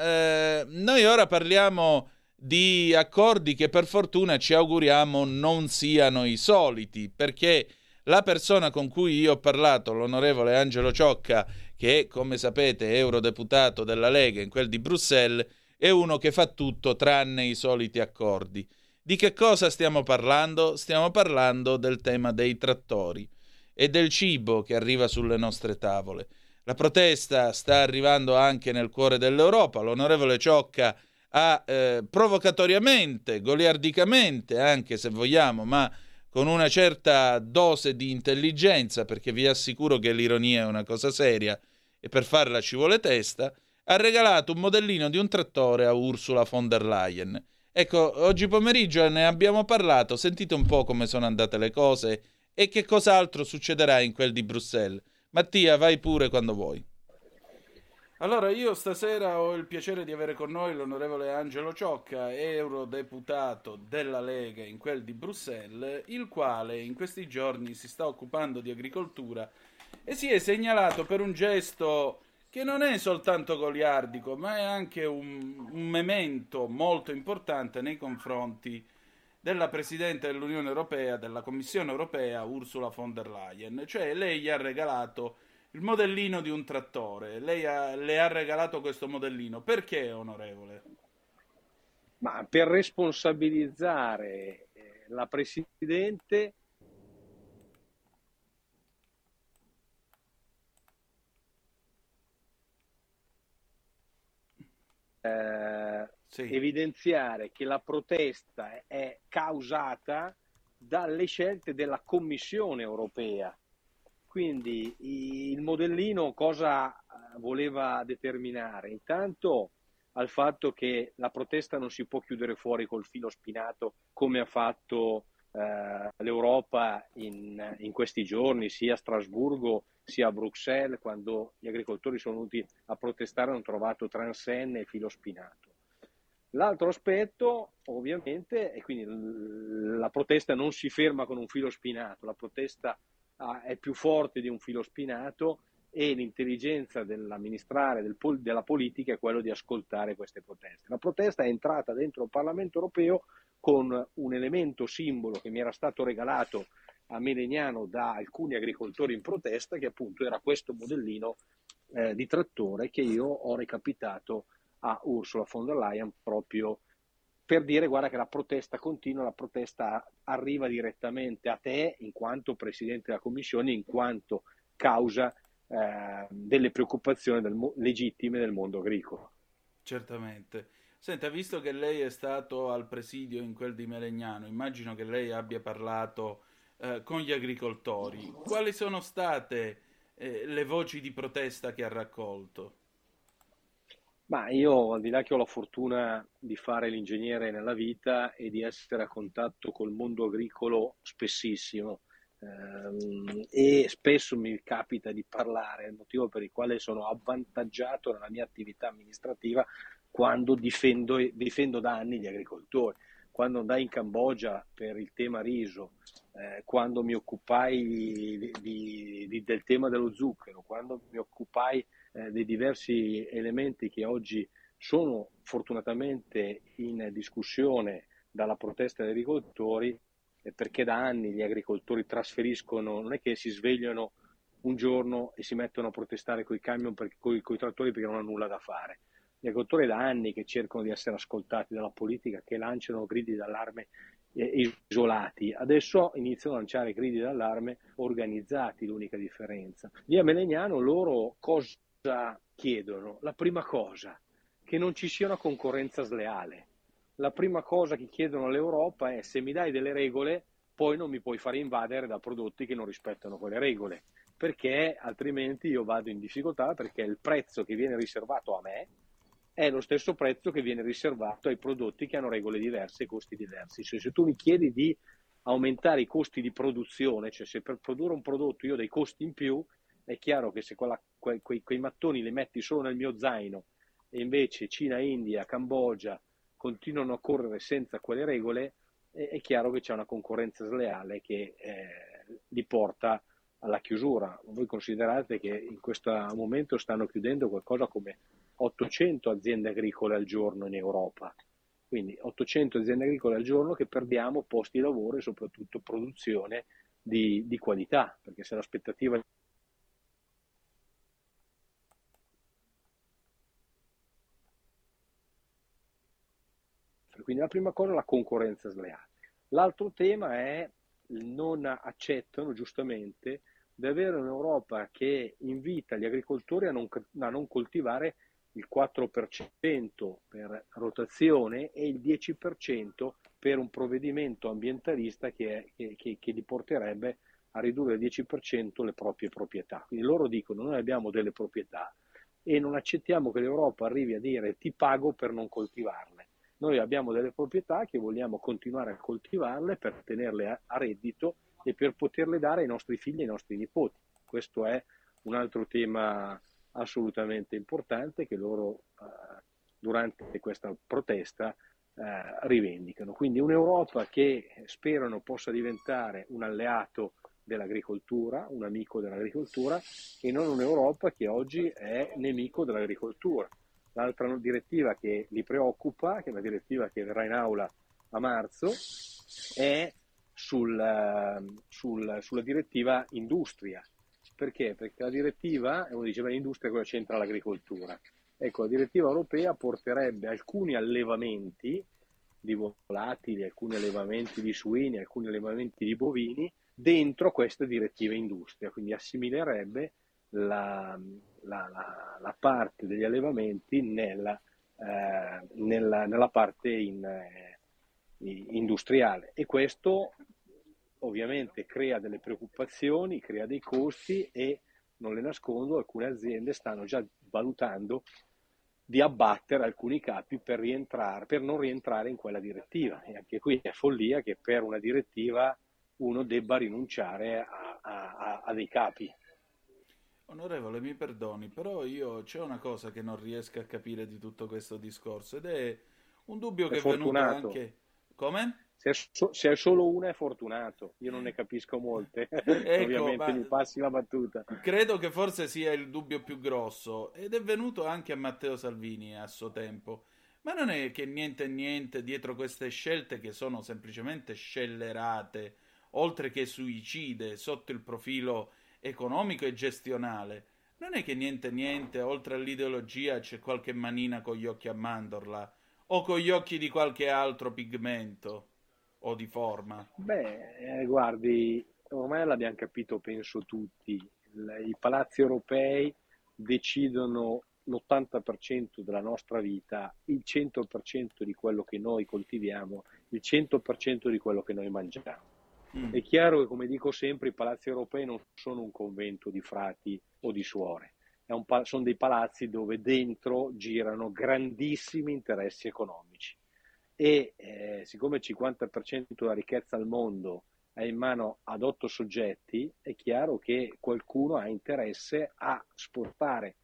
noi ora parliamo di accordi che per fortuna ci auguriamo non siano i soliti, perché la persona con cui io ho parlato, l'onorevole Angelo Ciocca, che come sapete è eurodeputato della Lega in quel di Bruxelles, è uno che fa tutto tranne i soliti accordi. Di che cosa stiamo parlando? Stiamo parlando del tema dei trattori e del cibo che arriva sulle nostre tavole. La protesta sta arrivando anche nel cuore dell'Europa. L'onorevole Ciocca ha provocatoriamente, goliardicamente, anche se vogliamo, ma con una certa dose di intelligenza, perché vi assicuro che l'ironia è una cosa seria e per farla ci vuole testa, ha regalato un modellino di un trattore a Ursula von der Leyen. Ecco, oggi pomeriggio ne abbiamo parlato, sentite un po' come sono andate le cose e che cos'altro succederà in quel di Bruxelles. Mattia, vai pure quando vuoi. Allora, io stasera ho il piacere di avere con noi l'onorevole Angelo Ciocca, eurodeputato della Lega in quel di Bruxelles, il quale in questi giorni si sta occupando di agricoltura e si è segnalato per un gesto che non è soltanto goliardico, ma è anche un memento molto importante nei confronti della Presidente dell'Unione Europea, della Commissione Europea, Ursula von der Leyen. Cioè lei gli ha regalato il modellino di un trattore, le ha regalato questo modellino. Perché, onorevole? Ma per responsabilizzare la Presidente... Sì. Evidenziare che la protesta è causata dalle scelte della Commissione europea. Quindi il modellino cosa voleva determinare? Intanto al fatto che la protesta non si può chiudere fuori col filo spinato come ha fatto l'Europa in questi giorni, sia a Strasburgo sia a Bruxelles, quando gli agricoltori sono venuti a protestare, hanno trovato transenne e filo spinato. L'altro aspetto, ovviamente, è quindi la protesta non si ferma con un filo spinato, la protesta è più forte di un filo spinato, e l'intelligenza dell'amministrare della politica è quello di ascoltare queste proteste. La protesta è entrata dentro il Parlamento europeo con un elemento simbolo che mi era stato regalato a Melegnano da alcuni agricoltori in protesta, che appunto era questo modellino di trattore che io ho recapitato a Ursula von der Leyen, proprio per dire: guarda che la protesta continua, la protesta arriva direttamente a te in quanto Presidente della Commissione, in quanto causa delle preoccupazioni legittime del mondo agricolo. Certamente. Senta, visto che lei è stato al presidio in quel di Melegnano, immagino che lei abbia parlato con gli agricoltori. Quali sono state le voci di protesta che ha raccolto? Ma io, al di là che ho la fortuna di fare l'ingegnere nella vita e di essere a contatto col mondo agricolo spessissimo, e spesso mi capita di parlare, il motivo per il quale sono avvantaggiato nella mia attività amministrativa, quando difendo da anni gli agricoltori, quando andai in Cambogia per il tema riso, quando mi occupai del tema dello zucchero, quando mi occupai dei diversi elementi che oggi sono fortunatamente in discussione dalla protesta degli agricoltori, perché da anni gli agricoltori trasferiscono, non è che si svegliano un giorno e si mettono a protestare coi camion, coi trattori, perché non hanno nulla da fare. Gli agricoltori da anni che cercano di essere ascoltati dalla politica, che lanciano gridi d'allarme isolati, adesso iniziano a lanciare gridi d'allarme organizzati. L'unica differenza lì a Melegnano, loro cosa chiedono? La prima cosa, che non ci sia una concorrenza sleale. La prima cosa che chiedono all'Europa è: se mi dai delle regole, poi non mi puoi fare invadere da prodotti che non rispettano quelle regole, perché altrimenti io vado in difficoltà, perché il prezzo che viene riservato a me è lo stesso prezzo che viene riservato ai prodotti che hanno regole diverse e costi diversi. Cioè, se tu mi chiedi di aumentare i costi di produzione, cioè se per produrre un prodotto io ho dei costi in più, è chiaro che se quei mattoni li metti solo nel mio zaino e invece Cina, India, Cambogia continuano a correre senza quelle regole, è chiaro che c'è una concorrenza sleale che li porta alla chiusura. Voi considerate che in questo momento stanno chiudendo qualcosa come 800 aziende agricole al giorno in Europa, quindi 800 aziende agricole al giorno che perdiamo posti di lavoro e soprattutto produzione di qualità, perché se l'aspettativa Quindi la prima cosa è la concorrenza sleale. L'altro tema è: non accettano, giustamente, di avere un'Europa che invita gli agricoltori a non coltivare il 4% per rotazione e il 10% per un provvedimento ambientalista che li porterebbe a ridurre il 10% le proprie proprietà. Quindi loro dicono: noi abbiamo delle proprietà e non accettiamo che l'Europa arrivi a dire: ti pago per non coltivarle. Noi abbiamo delle proprietà che vogliamo continuare a coltivarle per tenerle a reddito e per poterle dare ai nostri figli e ai nostri nipoti. Questo è un altro tema assolutamente importante che loro durante questa protesta rivendicano. Quindi un'Europa che sperano possa diventare un alleato dell'agricoltura, un amico dell'agricoltura, e non un'Europa che oggi è nemico dell'agricoltura. L'altra direttiva che li preoccupa, che è una direttiva che verrà in aula a marzo, è sulla direttiva industria. Perché? Perché la direttiva, uno diceva l'industria, cosa c'entra l'agricoltura? Ecco, la direttiva europea porterebbe alcuni allevamenti di volatili, alcuni allevamenti di suini, alcuni allevamenti di bovini dentro questa direttiva industria, quindi assimilerebbe la parte degli allevamenti nella parte industriale, e questo ovviamente crea delle preoccupazioni, crea dei costi, e non le nascondo, alcune aziende stanno già valutando di abbattere alcuni capi per non rientrare in quella direttiva. E anche qui è follia che per una direttiva uno debba rinunciare a dei capi. Onorevole, mi perdoni, però c'è una cosa che non riesco a capire di tutto questo discorso, ed è un dubbio che è venuto anche... Come? Se è solo una è fortunato, io non ne capisco molte, ecco, ovviamente mi passi la battuta. Credo che forse sia il dubbio più grosso, ed è venuto anche a Matteo Salvini a suo tempo. Ma non è che niente dietro queste scelte, che sono semplicemente scellerate, oltre che suicide sotto il profilo economico e gestionale, non è che niente oltre all'ideologia c'è qualche manina con gli occhi a mandorla o con gli occhi di qualche altro pigmento o di forma? Beh, guardi, ormai l'abbiamo capito, penso tutti, i palazzi europei decidono l'80% della nostra vita, il 100% di quello che noi coltiviamo, il 100% di quello che noi mangiamo. È chiaro che, come dico sempre, i palazzi europei non sono un convento di frati o di suore, sono dei palazzi dove dentro girano grandissimi interessi economici e siccome il 50% della ricchezza al mondo è in mano ad 8 soggetti, è chiaro che qualcuno ha interesse a spostare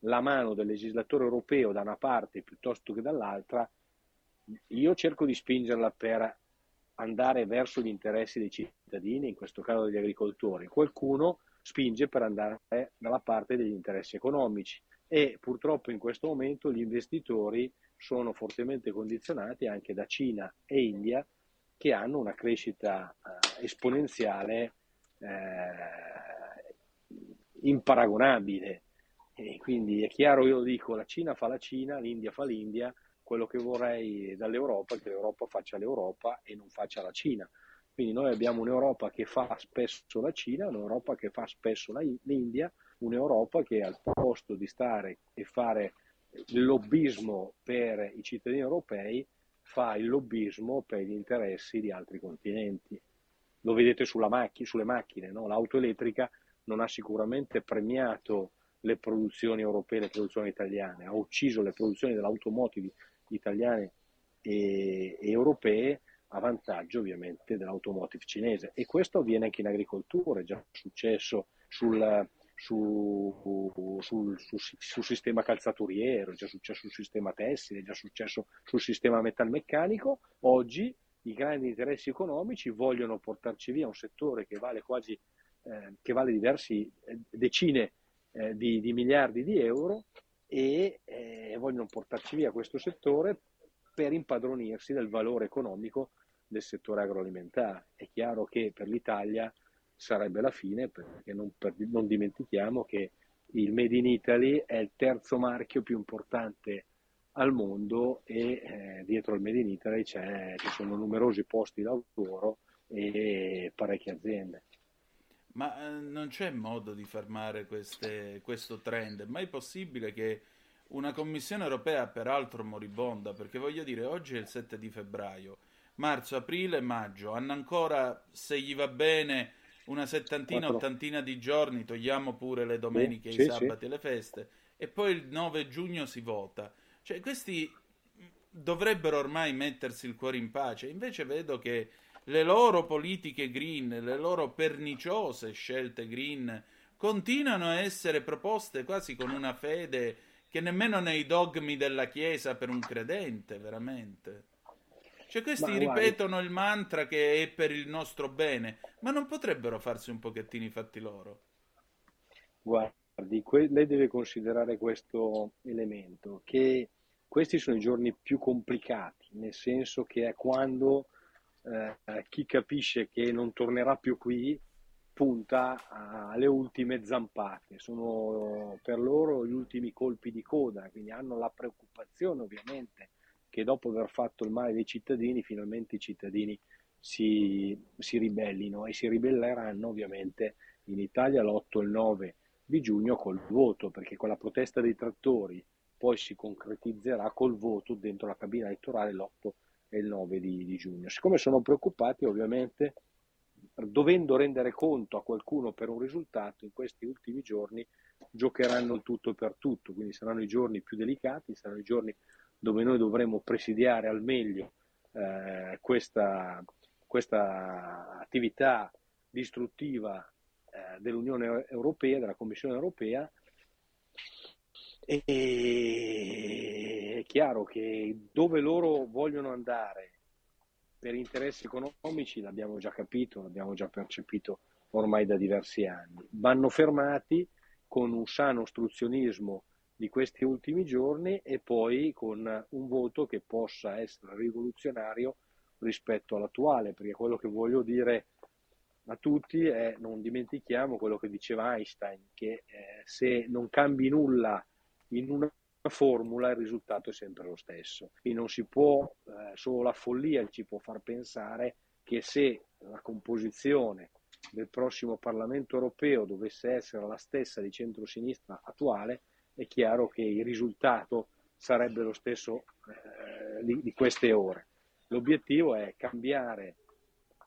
la mano del legislatore europeo da una parte piuttosto che dall'altra. Io cerco di spingerla per andare verso gli interessi dei cittadini, in questo caso degli agricoltori, qualcuno spinge per andare dalla parte degli interessi economici e purtroppo in questo momento gli investitori sono fortemente condizionati anche da Cina e India, che hanno una crescita esponenziale imparagonabile. E quindi è chiaro, io lo dico, la Cina fa la Cina, l'India fa l'India. Quello che vorrei dall'Europa è che l'Europa faccia l'Europa e non faccia la Cina. Quindi noi abbiamo un'Europa che fa spesso la Cina, un'Europa che fa spesso l'India, un'Europa che al posto di stare e fare il lobbismo per i cittadini europei fa il lobbismo per gli interessi di altri continenti. Lo vedete sulle macchine, no? L'auto elettrica non ha sicuramente premiato le produzioni europee, le produzioni italiane, ha ucciso le produzioni dell'automotive italiane e europee a vantaggio ovviamente dell'automotive cinese, e questo avviene anche in agricoltura, è già successo sul sistema calzaturiero, è già successo sul sistema tessile, è già successo sul sistema metalmeccanico. Oggi i grandi interessi economici vogliono portarci via un settore che vale quasi diversi decine di miliardi di euro e vogliono portarci via questo settore per impadronirsi del valore economico del settore agroalimentare. È chiaro che per l'Italia sarebbe la fine, perché non dimentichiamo che il Made in Italy è il terzo marchio più importante al mondo e dietro al Made in Italy ci sono numerosi posti di lavoro e parecchie aziende. Ma non c'è modo di fermare questo trend? Ma è possibile che una Commissione europea, peraltro moribonda, perché voglio dire, oggi è il 7 di febbraio, marzo, aprile, maggio, hanno ancora, se gli va bene, una settantina, 4. Ottantina di giorni, togliamo pure le domeniche, i sabati e le feste, e poi il 9 giugno si vota. Cioè, questi dovrebbero ormai mettersi il cuore in pace, invece vedo che le loro politiche green, le loro perniciose scelte green continuano a essere proposte quasi con una fede che nemmeno nei dogmi della Chiesa per un credente, veramente. Cioè questi ripetono il mantra che è per il nostro bene, ma non potrebbero farsi un pochettino i fatti loro? Guardi, lei deve considerare questo elemento, che questi sono i giorni più complicati, nel senso che è quando chi capisce che non tornerà più qui punta alle ultime zampate, sono per loro gli ultimi colpi di coda, quindi hanno la preoccupazione ovviamente che dopo aver fatto il male dei cittadini finalmente i cittadini si ribellino, e si ribelleranno ovviamente in Italia l'8 e il 9 di giugno col voto, perché con la protesta dei trattori poi si concretizzerà col voto dentro la cabina elettorale l'8 e il 9 di giugno. Siccome sono preoccupati ovviamente dovendo rendere conto a qualcuno per un risultato, in questi ultimi giorni giocheranno il tutto per tutto, quindi saranno i giorni più delicati, saranno i giorni dove noi dovremo presidiare al meglio questa attività distruttiva dell'Unione Europea, della Commissione Europea. E è chiaro che dove loro vogliono andare per interessi economici l'abbiamo già capito, l'abbiamo già percepito ormai da diversi anni. Vanno fermati con un sano ostruzionismo di questi ultimi giorni e poi con un voto che possa essere rivoluzionario rispetto all'attuale, perché quello che voglio dire a tutti è: non dimentichiamo quello che diceva Einstein, che se non cambi nulla in una formula il risultato è sempre lo stesso, e non si può, solo la follia ci può far pensare che se la composizione del prossimo Parlamento europeo dovesse essere la stessa di centrosinistra attuale, è chiaro che il risultato sarebbe lo stesso di queste ore. L'obiettivo è cambiare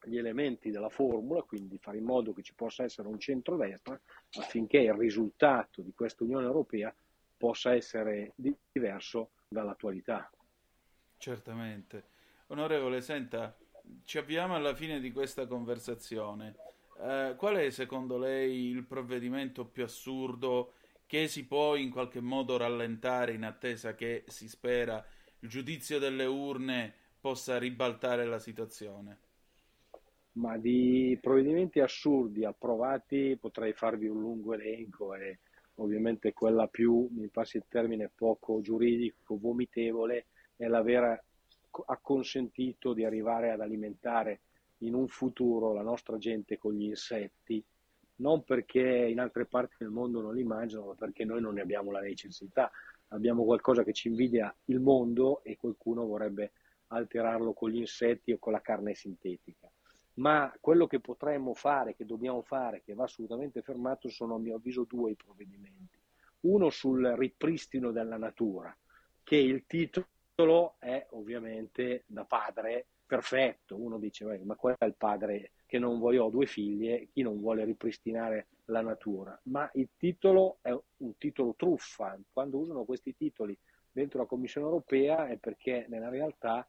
gli elementi della formula, quindi fare in modo che ci possa essere un centrodestra affinché il risultato di questa Unione Europea possa essere diverso dall'attualità. Certamente. Onorevole, senta, ci avviamo alla fine di questa conversazione. Qual è secondo lei il provvedimento più assurdo che si può in qualche modo rallentare in attesa che, si spera, il giudizio delle urne possa ribaltare la situazione? Ma di provvedimenti assurdi approvati potrei farvi un lungo elenco e ovviamente quella più, mi passi il termine poco giuridico, vomitevole, è l'aver acconsentito di arrivare ad alimentare in un futuro la nostra gente con gli insetti, non perché in altre parti del mondo non li mangiano, ma perché noi non ne abbiamo la necessità. Abbiamo qualcosa che ci invidia il mondo e qualcuno vorrebbe alterarlo con gli insetti o con la carne sintetica. Ma quello che potremmo fare, che dobbiamo fare, che va assolutamente fermato, sono a mio avviso due provvedimenti. Uno sul ripristino della natura, che il titolo è ovviamente da padre perfetto. Uno dice: ma qual è il padre che non voglio? Ho due figlie, chi non vuole ripristinare la natura? Ma il titolo è un titolo truffa. Quando usano questi titoli dentro la Commissione Europea è perché nella realtà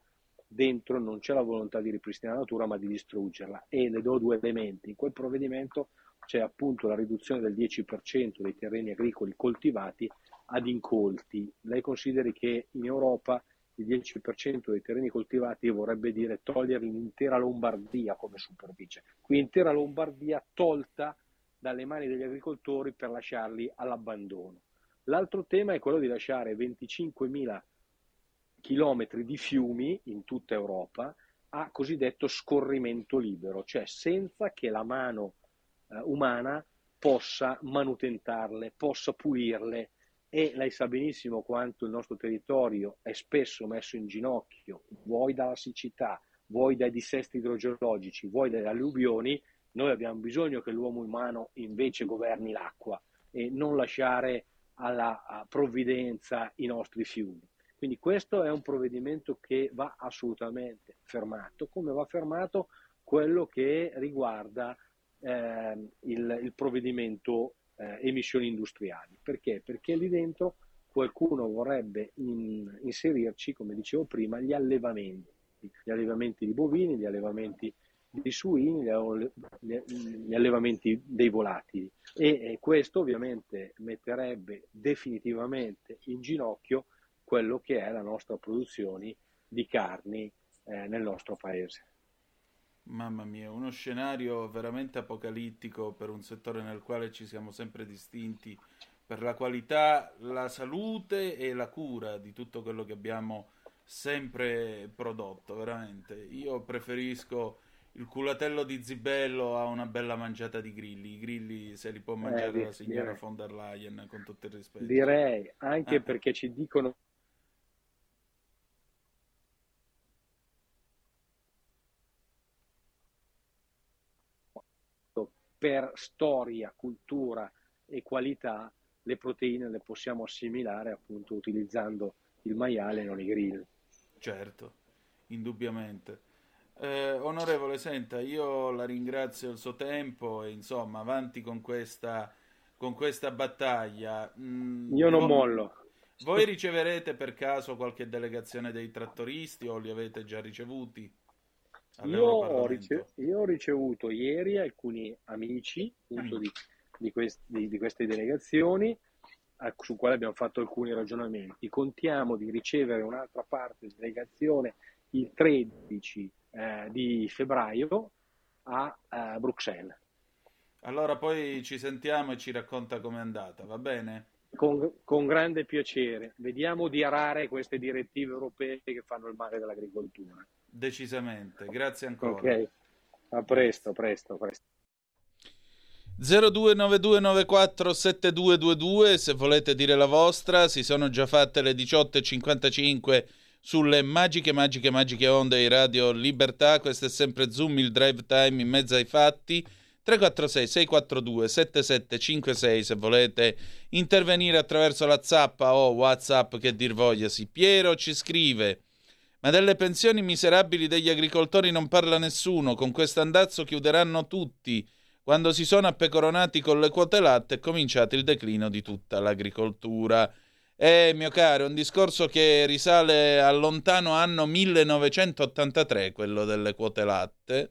dentro non c'è la volontà di ripristinare la natura ma di distruggerla. E le do due elementi. In quel provvedimento c'è appunto la riduzione del 10% dei terreni agricoli coltivati ad incolti. Lei consideri che in Europa il 10% dei terreni coltivati vorrebbe dire togliere l'intera Lombardia come superficie, qui intera Lombardia tolta dalle mani degli agricoltori per lasciarli all'abbandono. L'altro tema è quello di lasciare 25.000 chilometri di fiumi in tutta Europa a cosiddetto scorrimento libero, cioè senza che la mano umana possa manutentarle, possa pulirle. E lei sa benissimo quanto il nostro territorio è spesso messo in ginocchio, vuoi dalla siccità, vuoi dai dissesti idrogeologici, vuoi dalle alluvioni. Noi abbiamo bisogno che l'uomo umano invece governi l'acqua e non lasciare alla provvidenza i nostri fiumi. Quindi questo è un provvedimento che va assolutamente fermato, come va fermato quello che riguarda il provvedimento emissioni industriali. Perché? Perché lì dentro qualcuno vorrebbe inserirci, come dicevo prima, gli allevamenti di bovini, gli allevamenti di suini, gli allevamenti dei volatili. E questo ovviamente metterebbe definitivamente in ginocchio quello che è la nostra produzione di carni nel nostro paese. Mamma mia, uno scenario veramente apocalittico per un settore nel quale ci siamo sempre distinti per la qualità, la salute e la cura di tutto quello che abbiamo sempre prodotto, veramente. Io preferisco il culatello di zibello a una bella mangiata di grilli. I grilli se li può mangiare la signora von der Leyen, con tutto il rispetto. Direi, anche perché ci dicono per storia, cultura e qualità le proteine le possiamo assimilare appunto utilizzando il maiale e non i grill. Certo, indubbiamente. Onorevole, senta, io la ringrazio il suo tempo e insomma avanti con questa battaglia. Io non mollo. Voi riceverete per caso qualche delegazione dei trattoristi o li avete già ricevuti? Io ho ricevuto ieri alcuni amici appunto, di queste delegazioni su quali abbiamo fatto alcuni ragionamenti. Contiamo di ricevere un'altra parte di delegazione il 13 di febbraio a Bruxelles. Allora poi ci sentiamo e ci racconta com'è andata, va bene? Con grande piacere. Vediamo di arare queste direttive europee che fanno il male dell'agricoltura. Decisamente, grazie ancora. Ok, a presto. 0292947222 se volete dire la vostra. Si sono già fatte le 18:55 sulle magiche onde di Radio Libertà. Questo è sempre Zoom, il drive time in mezzo ai fatti. 346-642-7756 se volete intervenire attraverso la zappa o WhatsApp, che dir vogliasi. Piero ci scrive: ma delle pensioni miserabili degli agricoltori non parla nessuno, con quest'andazzo chiuderanno tutti. Quando si sono appecoronati con le quote latte è cominciato il declino di tutta l'agricoltura. Mio caro, un discorso che risale al lontano anno 1983, quello delle quote latte,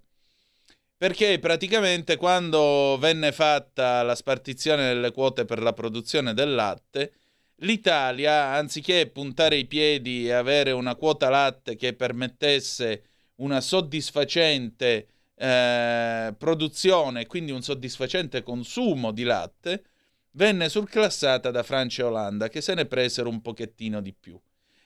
perché praticamente quando venne fatta la spartizione delle quote per la produzione del latte, l'Italia, anziché puntare i piedi e avere una quota latte che permettesse una soddisfacente produzione, quindi un soddisfacente consumo di latte, venne surclassata da Francia e Olanda, che se ne presero un pochettino di più.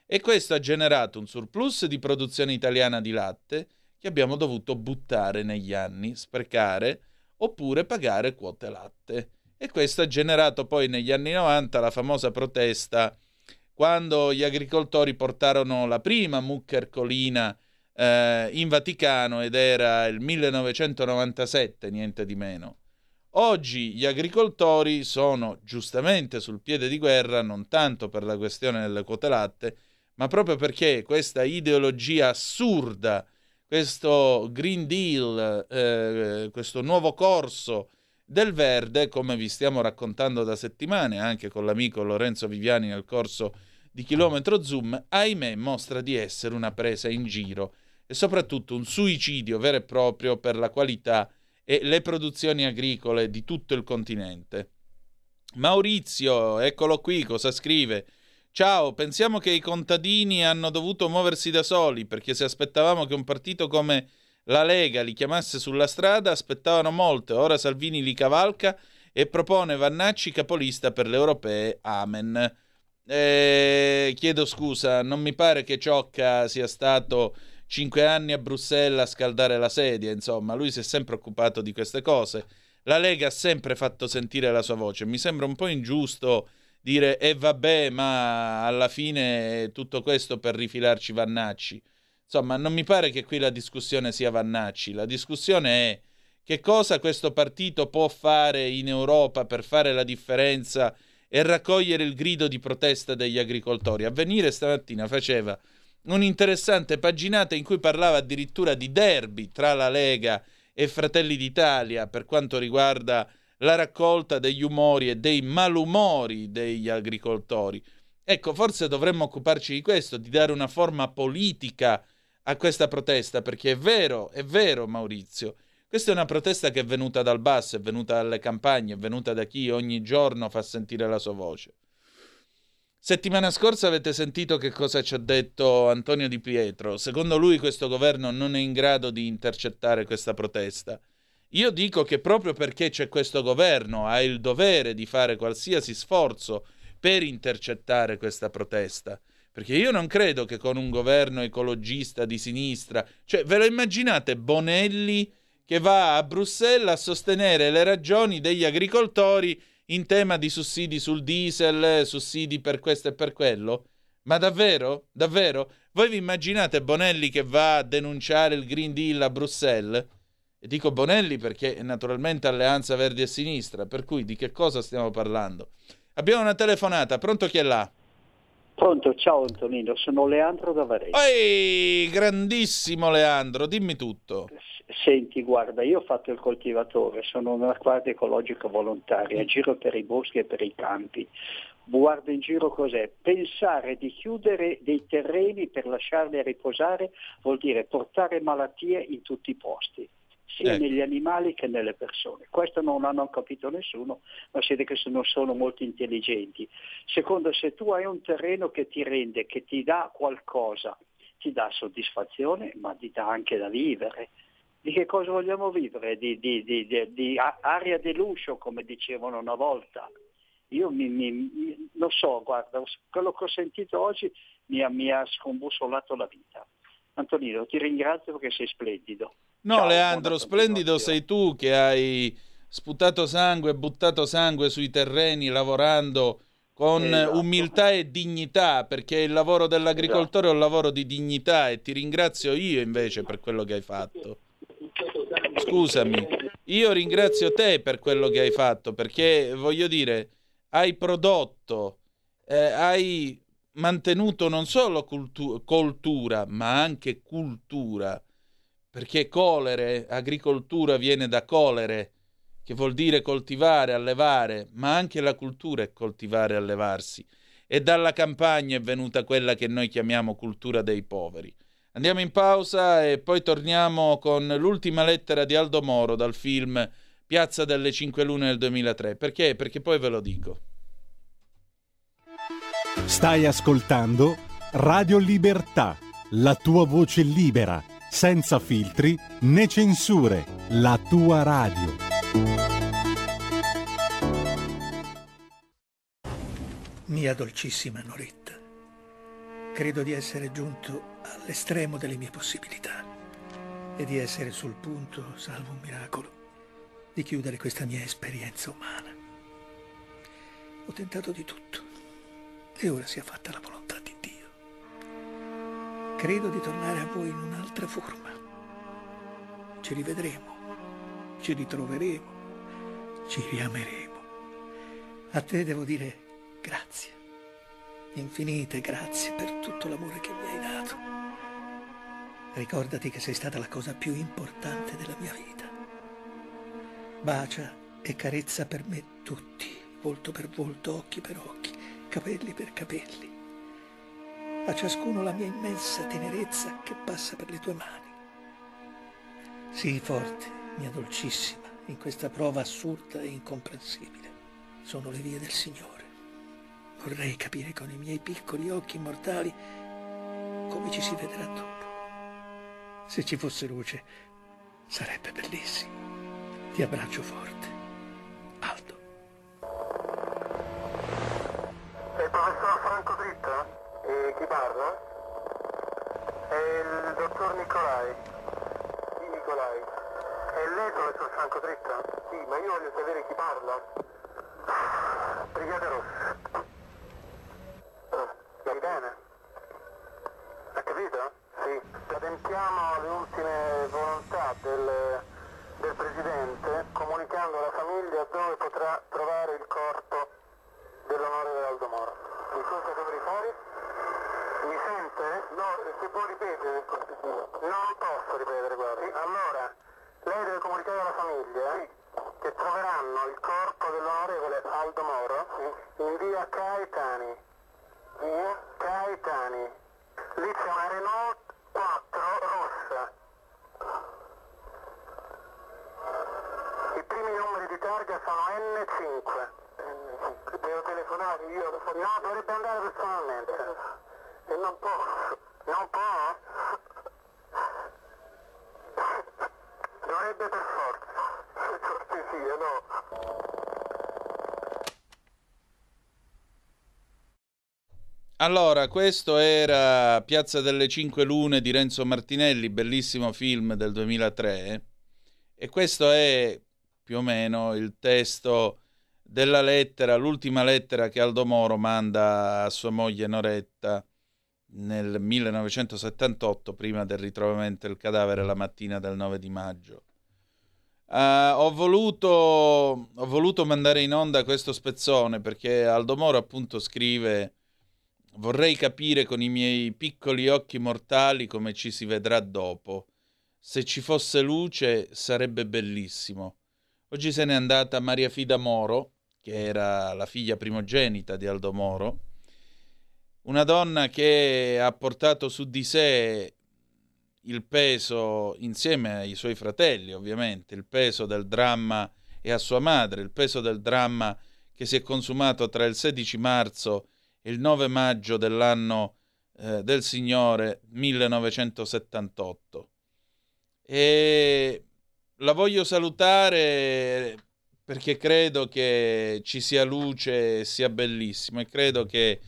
E questo ha generato un surplus di produzione italiana di latte che abbiamo dovuto buttare negli anni, sprecare, oppure pagare quote latte. E questo ha generato poi negli anni 90 la famosa protesta, quando gli agricoltori portarono la prima mucca ercolina in Vaticano, ed era il 1997, niente di meno. Oggi gli agricoltori sono giustamente sul piede di guerra, non tanto per la questione delle quote latte, ma proprio perché questa ideologia assurda, questo Green Deal, questo nuovo corso del verde, come vi stiamo raccontando da settimane anche con l'amico Lorenzo Viviani nel corso di Chilometro Zoom, ahimè mostra di essere una presa in giro e soprattutto un suicidio vero e proprio per la qualità e le produzioni agricole di tutto il continente. Maurizio, eccolo qui, cosa scrive? Ciao, pensiamo che i contadini hanno dovuto muoversi da soli, perché se aspettavamo che un partito come la Lega li chiamasse sulla strada, aspettavano molto. Ora Salvini li cavalca e propone Vannacci capolista per le europee. Amen. Chiedo scusa, non mi pare che Ciocca sia stato 5 anni a Bruxelles a scaldare la sedia, insomma, lui si è sempre occupato di queste cose. La Lega ha sempre fatto sentire la sua voce. Mi sembra un po' ingiusto dire vabbè, ma alla fine tutto questo per rifilarci Vannacci. Insomma, non mi pare che qui la discussione sia Vannacci. La discussione è che cosa questo partito può fare in Europa per fare la differenza e raccogliere il grido di protesta degli agricoltori. Avvenire stamattina faceva un'interessante paginata in cui parlava addirittura di derby tra la Lega e Fratelli d'Italia per quanto riguarda la raccolta degli umori e dei malumori degli agricoltori. Ecco, forse dovremmo occuparci di questo, di dare una forma politica a questa protesta, perché è vero Maurizio, questa è una protesta che è venuta dal basso, è venuta dalle campagne, è venuta da chi ogni giorno fa sentire la sua voce. Settimana scorsa avete sentito che cosa ci ha detto Antonio Di Pietro. Secondo lui questo governo non è in grado di intercettare questa protesta. Io dico che proprio perché c'è questo governo, ha il dovere di fare qualsiasi sforzo per intercettare questa protesta, perché io non credo che con un governo ecologista di sinistra, cioè ve lo immaginate Bonelli che va a Bruxelles a sostenere le ragioni degli agricoltori in tema di sussidi sul diesel, sussidi per questo e per quello? Ma davvero? Davvero? Voi vi immaginate Bonelli che va a denunciare il Green Deal a Bruxelles? E dico Bonelli perché naturalmente Alleanza Verdi e Sinistra, per cui di che cosa stiamo parlando? Abbiamo una telefonata, pronto, chi è là? Pronto, ciao Antonino, sono Leandro da Varese. Ehi, grandissimo Leandro, dimmi tutto. Senti, guarda, io ho fatto il coltivatore, sono una guardia ecologica volontaria, giro per i boschi e per i campi. Guardo in giro cos'è? Pensare di chiudere dei terreni per lasciarli riposare vuol dire portare malattie in tutti i posti, sia negli animali che nelle persone. Questo non l'hanno capito nessuno, ma si vede che non sono molto intelligenti. Secondo, se tu hai un terreno che ti rende, che ti dà qualcosa, ti dà soddisfazione, ma ti dà anche da vivere. Di che cosa vogliamo vivere? Di aria di luscio, come dicevano una volta. Io non so, guarda, quello che ho sentito oggi mi ha scombussolato la vita. Antonino, ti ringrazio perché sei splendido. No, ciao, Leandro, splendido sei tu che hai sputato sangue, buttato sangue sui terreni lavorando con umiltà e dignità, perché il lavoro dell'agricoltore è un lavoro di dignità e ti ringrazio io invece per quello che hai fatto. Scusami, io ringrazio te per quello che hai fatto, perché voglio dire, hai prodotto, hai mantenuto non solo coltura, ma anche cultura, perché colere, agricoltura viene da colere, che vuol dire coltivare, allevare, ma anche la cultura è coltivare, allevarsi. E dalla campagna è venuta quella che noi chiamiamo cultura dei poveri. Andiamo in pausa e poi torniamo con l'ultima lettera di Aldo Moro dal film Piazza delle Cinque Lune del 2003. Perché? Perché poi ve lo dico. Stai ascoltando Radio Libertà, la tua voce libera, senza filtri né censure, la tua radio. Mia dolcissima Noretta, credo di essere giunto all'estremo delle mie possibilità e di essere sul punto, salvo un miracolo, di chiudere questa mia esperienza umana. Ho tentato di tutto e ora sia fatta la volontà di Dio. Credo di tornare a voi in un'altra forma. Ci rivedremo, ci ritroveremo, ci riameremo. A te devo dire grazie, infinite grazie per tutto l'amore che mi hai dato. Ricordati che sei stata la cosa più importante della mia vita. Bacia e carezza per me tutti, volto per volto, occhi per occhi, capelli per capelli. A ciascuno la mia immensa tenerezza che passa per le tue mani. Sii forte, mia dolcissima, in questa prova assurda e incomprensibile. Sono le vie del Signore. Vorrei capire con i miei piccoli occhi mortali come ci si vedrà dopo. Se ci fosse luce, sarebbe bellissimo. Ti abbraccio forte. Aldo. È il professor Franco Dritta? E chi parla? È il dottor Nicolai. Sì, Nicolai. È lei il professor Franco Dritta? Sì, ma io voglio sapere chi parla. Brigata Rossa. Bene, ha capito? Sì, adempiamo le ultime volontà del Presidente, comunicando alla famiglia dove potrà trovare il corpo dell'onorevole Aldo Moro. Il cosa dovrei fare? Mi sente? No, se può ripetere il cortesino. Non posso ripetere, guardi. Allora, lei deve comunicare alla famiglia che troveranno il corpo dell'onorevole Aldo Moro in via Caetani. Via Caetani, lì c'è una Renault 4 rossa. I primi numeri di targa sono N5. Devo telefonare io? No, dovrebbe andare personalmente. E non posso. Non può? Dovrebbe per forza. Cortesia, no. Allora, questo era Piazza delle Cinque Lune di Renzo Martinelli, bellissimo film del 2003, e questo è più o meno il testo della lettera, l'ultima lettera che Aldo Moro manda a sua moglie Noretta nel 1978, prima del ritrovamento del cadavere la mattina del 9 di maggio. Ho voluto mandare in onda questo spezzone perché Aldo Moro appunto scrive Vorrei capire con i miei piccoli occhi mortali come ci si vedrà dopo. Se ci fosse luce sarebbe bellissimo. Oggi se n'è andata Maria Fida Moro, che era la figlia primogenita di Aldo Moro, una donna che ha portato su di sé il peso, insieme ai suoi fratelli ovviamente, il peso del dramma, e a sua madre, il peso del dramma che si è consumato tra il 16 marzo e il 9 maggio dell'anno del Signore 1978. E la voglio salutare perché credo che ci sia luce e sia bellissimo, e credo che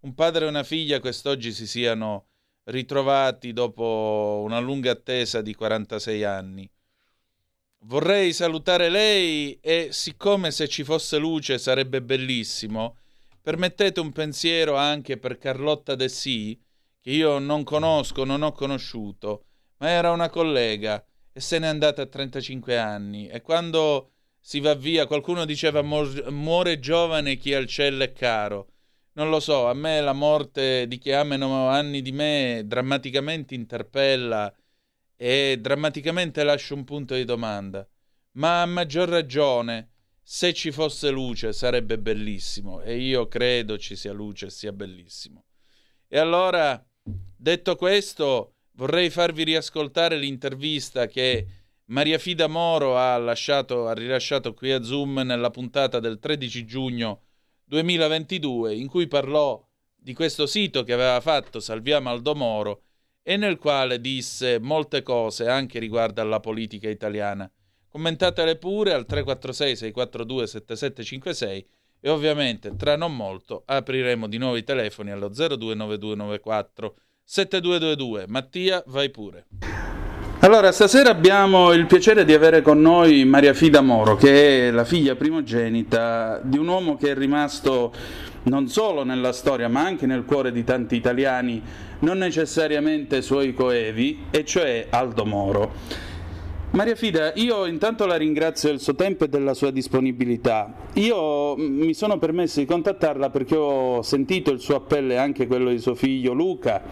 un padre e una figlia quest'oggi si siano ritrovati dopo una lunga attesa di 46 anni. Vorrei salutare lei e, siccome se ci fosse luce sarebbe bellissimo, permettete un pensiero anche per Carlotta De Sì, che io non conosco, non ho conosciuto, ma era una collega e se n'è andata a 35 anni, e quando si va via qualcuno diceva muore giovane chi al cielo è caro. Non lo so, a me la morte di chi ha meno anni di me drammaticamente interpella e drammaticamente lascia un punto di domanda, ma a maggior ragione se ci fosse luce sarebbe bellissimo, e io credo ci sia luce e sia bellissimo. E allora, detto questo, vorrei farvi riascoltare l'intervista che Maria Fida Moro ha rilasciato qui a Zoom nella puntata del 13 giugno 2022, in cui parlò di questo sito che aveva fatto Salviamo Aldo Moro e nel quale disse molte cose anche riguardo alla politica italiana. Commentatele pure al 346-642-7756 e ovviamente tra non molto apriremo di nuovo i telefoni allo 029294 7222. Mattia, vai pure. Allora, stasera abbiamo il piacere di avere con noi Maria Fida Moro, che è la figlia primogenita di un uomo che è rimasto non solo nella storia ma anche nel cuore di tanti italiani, non necessariamente suoi coevi, e cioè Aldo Moro. Maria Fida, io intanto la ringrazio del suo tempo e della sua disponibilità. Io mi sono permesso di contattarla perché ho sentito il suo appello e anche quello di suo figlio Luca,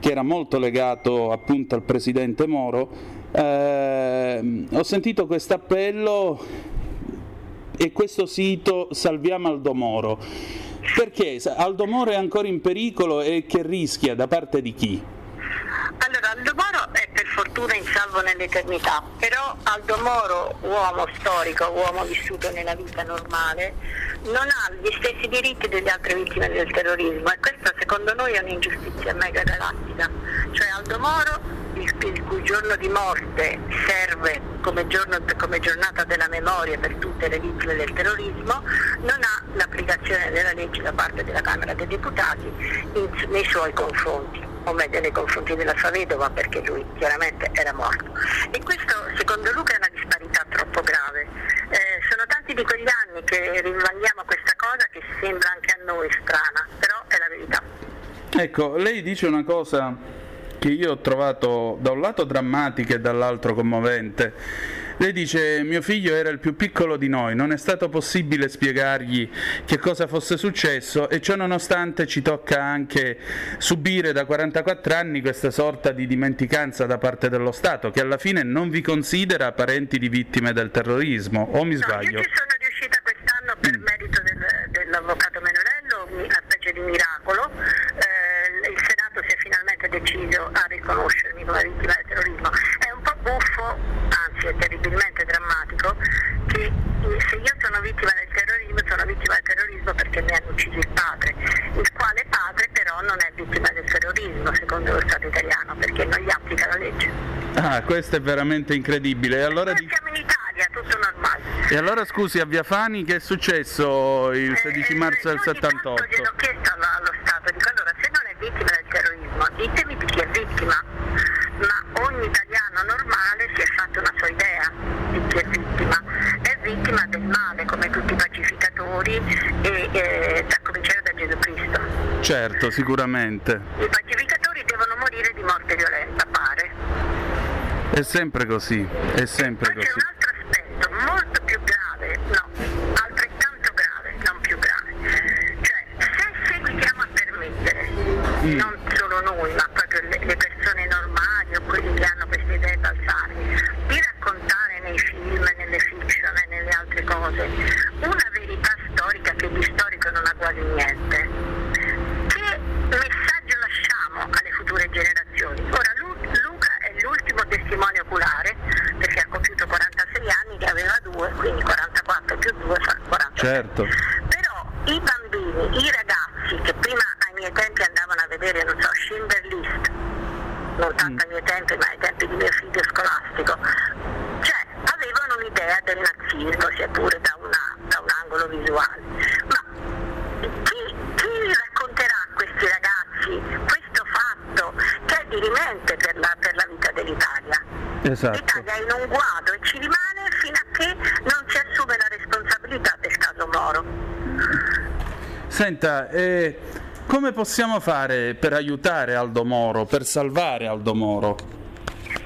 che era molto legato appunto al presidente Moro. Ho sentito questo appello e questo sito Salviamo Aldo Moro. Perché Aldo Moro è ancora in pericolo e che rischia da parte di chi? Allora, Aldo Moro è per fortuna in salvo nell'eternità, però Aldo Moro, uomo storico, uomo vissuto nella vita normale, non ha gli stessi diritti delle altre vittime del terrorismo, e questa secondo noi è un'ingiustizia megagalattica. Cioè Aldo Moro, il cui giorno di morte serve come giornata della memoria per tutte le vittime del terrorismo, non ha l'applicazione della legge da parte della Camera dei Deputati nei suoi confronti, o meglio nei confronti della sua vedova, perché lui chiaramente era morto. E questo secondo Luca è una disparità troppo grave. Sono tanti di quegli anni che rinvaliamo questa cosa che sembra anche a noi strana, però è la verità. Ecco, lei dice una cosa che io ho trovato da un lato drammatica e dall'altro commovente. Lei dice: mio figlio era il più piccolo di noi, non è stato possibile spiegargli che cosa fosse successo, e ciò nonostante ci tocca anche subire da 44 anni questa sorta di dimenticanza da parte dello Stato, che alla fine non vi considera parenti di vittime del terrorismo, o mi sbaglio? No, io ci sono riuscita quest'anno per merito dell'avvocato Menorello, una specie di miracolo. Il Senato si è finalmente deciso a riconoscermi come vittima del terrorismo. È un po' buffo, è terribilmente drammatico, che se io sono vittima del terrorismo perché mi hanno ucciso il padre, il quale padre però non è vittima del terrorismo secondo lo Stato italiano, perché non gli applica la legge. Ah, questo è veramente incredibile. E allora siamo in Italia, tutto normale. E allora scusi, a Via Fani che è successo il 16 marzo del 78? Gliel'ho chiesto allo Stato, dico: allora, se non è vittima del terrorismo, ditemi di chi è vittima. Ma ogni italiano normale si è fatto una sua idea di chi è vittima del male, come tutti i pacificatori, e a cominciare da Gesù Cristo. Certo, sicuramente. I pacificatori devono morire di morte violenta, pare. È sempre così, è sempre così. C'è un altro aspetto molto più grave, no, altrettanto grave, non più grave. Cioè, se seguiamo a permettere non solo noi, ma proprio le persone normali o quelli che hanno queste idee balzane, di raccontare nei film, nelle fiction e nelle altre cose una verità storica che di storico non ha quasi niente. Che messaggio lasciamo alle future generazioni? Ora Luca è l'ultimo testimone oculare, perché ha compiuto 46 anni, ne aveva 2, quindi 44 più 2 fa 46. Certo. Però i bambini, i ragazzi che prima ai miei tempi andavano a vedere, non so, Schindler's List, non tanto ai miei tempi ma ai tempi di mio figlio scolastico, cioè avevano un'idea del nazismo, sia pure da un angolo visuale, ma chi racconterà a questi ragazzi questo fatto che è dirimente per la vita dell'Italia? Esatto. L'Italia è in un guado e ci rimane fino a che non si assume la responsabilità del caso Moro. Senta, come possiamo fare per aiutare Aldo Moro, per salvare Aldo Moro?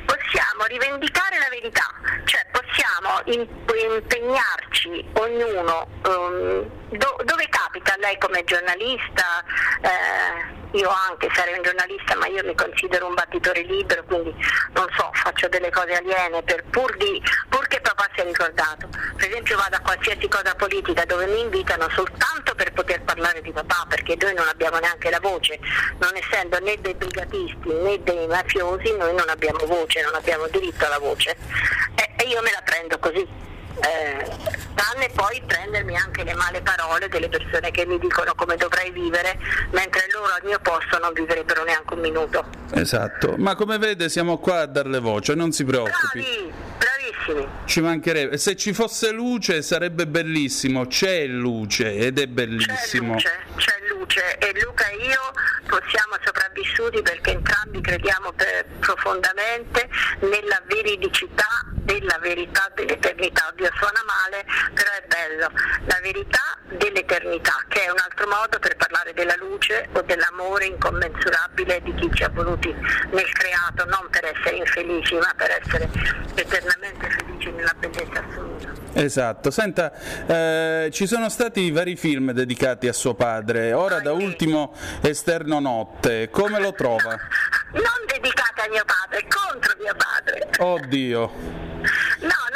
Possiamo rivendicare la verità, cioè possiamo impegnarci ognuno, dove capita, lei come giornalista, io anche sarei un giornalista, ma io mi considero un battitore libero, quindi non so, faccio delle cose aliene purché papà sia ricordato. Per esempio vado a qualsiasi cosa politica dove mi invitano soltanto per poter parlare di papà, perché noi non abbiamo neanche la voce, non essendo né dei brigatisti né dei mafiosi, noi non abbiamo voce, non abbiamo diritto alla voce, e io me la prendo così. Tranne poi prendermi anche le male parole delle persone che mi dicono come dovrei vivere, mentre loro al mio posto non vivrebbero neanche un minuto. Esatto, ma come vede siamo qua a darle voce, non si preoccupi. Bravi, bravissimi. Ci mancherebbe, se ci fosse luce sarebbe bellissimo, c'è luce ed è bellissimo. C'è luce e Luca e io siamo sopravvissuti perché entrambi crediamo profondamente nella veridicità della verità dell'eternità. Oddio, suona male, però è bello. La verità dell'eternità, che è un altro modo per parlare della luce o dell'amore incommensurabile di chi ci ha voluti nel creato, non per essere infelici, ma per essere eternamente felici nella bellezza assoluta. Esatto. Senta, ci sono stati vari film dedicati a suo padre, ora da ultimo Esterno Notte, come lo trova? Non dedicata a mio padre, contro mio padre. Oddio. No,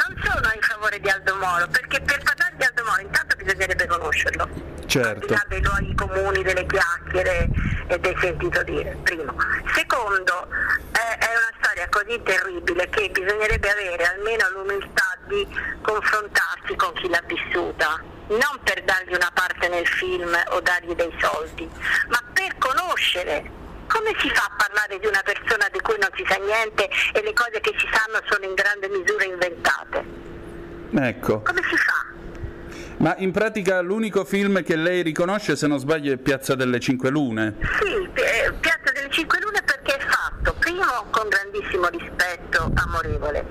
non sono in favore di Aldo Moro, perché per parlare di Aldo Moro intanto bisognerebbe conoscerlo. Certo. Al di là dei luoghi comuni, delle chiacchiere e del sentito dire, primo. Secondo, è una storia così terribile che bisognerebbe avere almeno l'umiltà di confrontarsi con chi l'ha vissuta, non per dargli una parte nel film o dargli dei soldi, ma per conoscere. Come si fa a parlare di una persona di cui non si sa niente e le cose che si sanno sono in grande misura inventate? Ecco. Come si fa? Ma in pratica l'unico film che lei riconosce, se non sbaglio, è Piazza delle Cinque Lune. Sì, Piazza delle Cinque Lune, perché è fatto, primo, con grandissimo rispetto amorevole,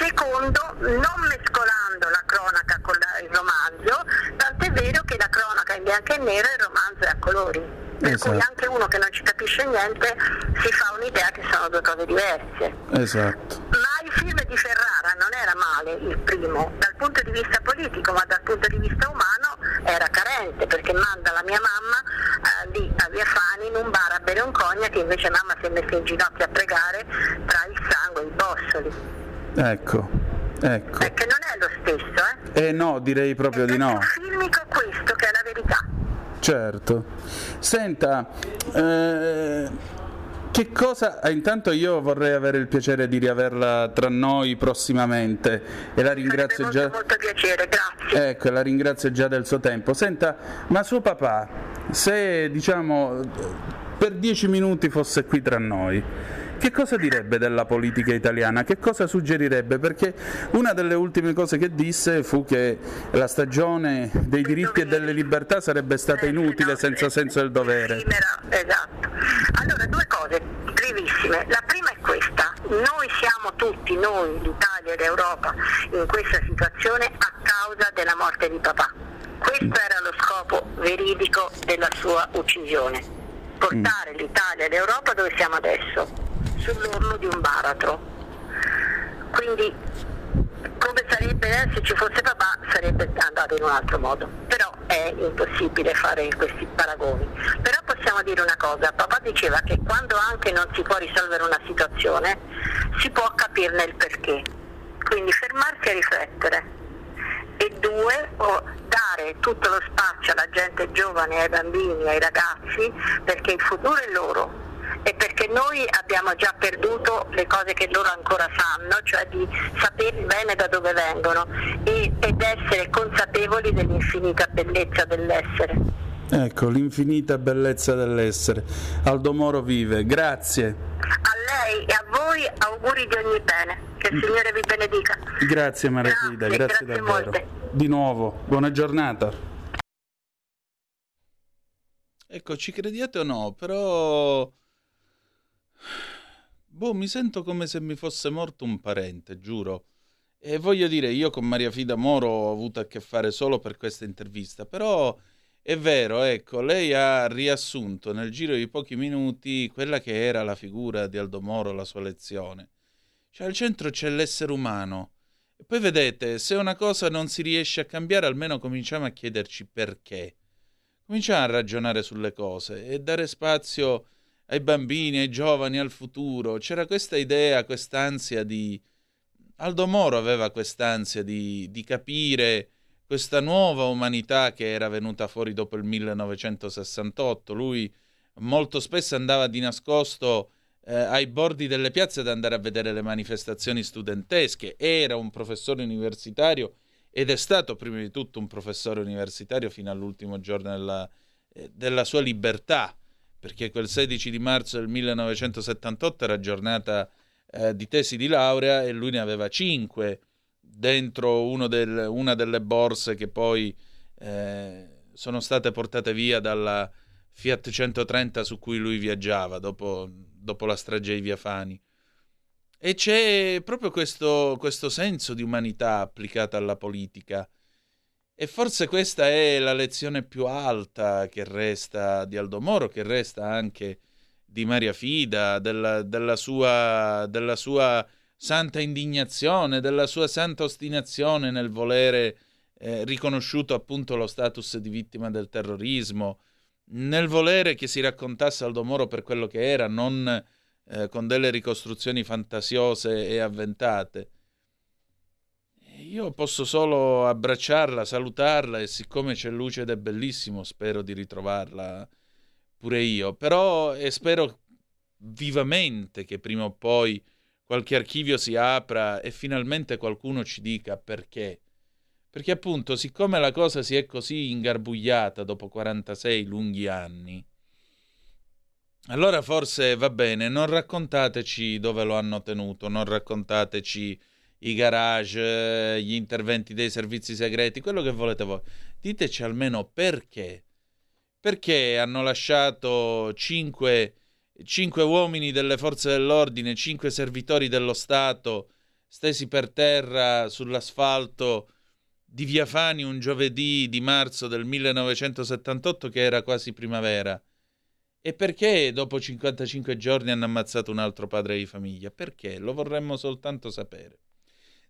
secondo, non mescolando la cronaca con il romanzo, tant'è vero che la cronaca è in bianco e nero e il romanzo è a colori. Per esatto. Cui anche uno che non ci capisce niente si fa un'idea che sono due cose diverse. Esatto. Ma il film di Ferrara non era male, il primo, dal punto di vista politico, ma dal punto di vista umano era carente, perché manda la mia mamma lì a Via Fani in un bar a bere un cognac, che invece mamma si è messa in ginocchio a pregare tra il sangue e i bossoli. Ecco. Perché non è lo stesso, eh? No, direi proprio di no. Il filmico è questo, che è la verità. Certo. Senta, che cosa... Intanto io vorrei avere il piacere di riaverla tra noi prossimamente e la ringrazio molto, già... molto piacere, grazie. Ecco, la ringrazio già del suo tempo. Senta, ma suo papà, se diciamo per 10 minuti fosse qui tra noi, che cosa direbbe della politica italiana? Che cosa suggerirebbe? Perché una delle ultime cose che disse fu che la stagione dei diritti e delle libertà sarebbe stata inutile, senza senso del dovere. Esatto. Allora, due cose brevissime. La prima è questa. Noi siamo tutti, noi, l'Italia ed Europa, in questa situazione a causa della morte di papà. Questo era lo scopo veridico della sua uccisione. Portare l'Italia ed Europa dove siamo adesso, sull'orlo di un baratro. Quindi come sarebbe se ci fosse papà, sarebbe andato in un altro modo, però è impossibile fare questi paragoni. Però possiamo dobbiamo dire una cosa, papà diceva che quando anche non si può risolvere una situazione si può capirne il perché, quindi fermarsi a riflettere, e due, dare tutto lo spazio alla gente giovane, ai bambini, ai ragazzi, perché il futuro è loro e perché noi abbiamo già perduto le cose che loro ancora sanno, cioè di sapere bene da dove vengono ed essere consapevoli dell'infinita bellezza dell'essere. Ecco, l'infinita bellezza dell'essere. Aldo Moro vive, grazie. A lei e a voi auguri di ogni bene, che il Signore vi benedica. Grazie Maria Fida, grazie davvero. Molte. Di nuovo, buona giornata. Ecco, ci crediate o no, però mi sento come se mi fosse morto un parente, giuro. E voglio dire, io con Maria Fida Moro ho avuto a che fare solo per questa intervista, però è vero, ecco, lei ha riassunto nel giro di pochi minuti quella che era la figura di Aldo Moro, la sua lezione. Cioè, al centro c'è l'essere umano. E poi vedete, se una cosa non si riesce a cambiare, almeno cominciamo a chiederci perché. Cominciamo a ragionare sulle cose e dare spazio ai bambini, ai giovani, al futuro. C'era questa idea, quest'ansia di... Aldo Moro aveva quest'ansia di capire... questa nuova umanità che era venuta fuori dopo il 1968, lui molto spesso andava di nascosto ai bordi delle piazze ad andare a vedere le manifestazioni studentesche, era un professore universitario ed è stato prima di tutto un professore universitario fino all'ultimo giorno della sua libertà, perché quel 16 di marzo del 1978 era giornata di tesi di laurea e lui ne aveva 5 dentro una delle borse che poi sono state portate via dalla Fiat 130 su cui lui viaggiava dopo la strage di Via Fani. E c'è proprio questo senso di umanità applicata alla politica. E forse questa è la lezione più alta che resta di Aldo Moro, che resta anche di Maria Fida, della sua santa indignazione, della sua santa ostinazione nel volere riconosciuto appunto lo status di vittima del terrorismo, nel volere che si raccontasse Aldo Moro per quello che era, non con delle ricostruzioni fantasiose e avventate. Io posso solo abbracciarla, salutarla, e siccome c'è luce ed è bellissimo spero di ritrovarla pure io, però spero vivamente che prima o poi qualche archivio si apra e finalmente qualcuno ci dica perché. Perché appunto, siccome la cosa si è così ingarbugliata dopo 46 lunghi anni, allora forse va bene, non raccontateci dove lo hanno tenuto, non raccontateci i garage, gli interventi dei servizi segreti, quello che volete voi. Diteci almeno perché. Perché hanno lasciato 5 uomini delle forze dell'ordine, 5 servitori dello Stato stesi per terra sull'asfalto di Via Fani un giovedì di marzo del 1978 che era quasi primavera? E perché dopo 55 giorni hanno ammazzato un altro padre di famiglia? Perché? Lo vorremmo soltanto sapere.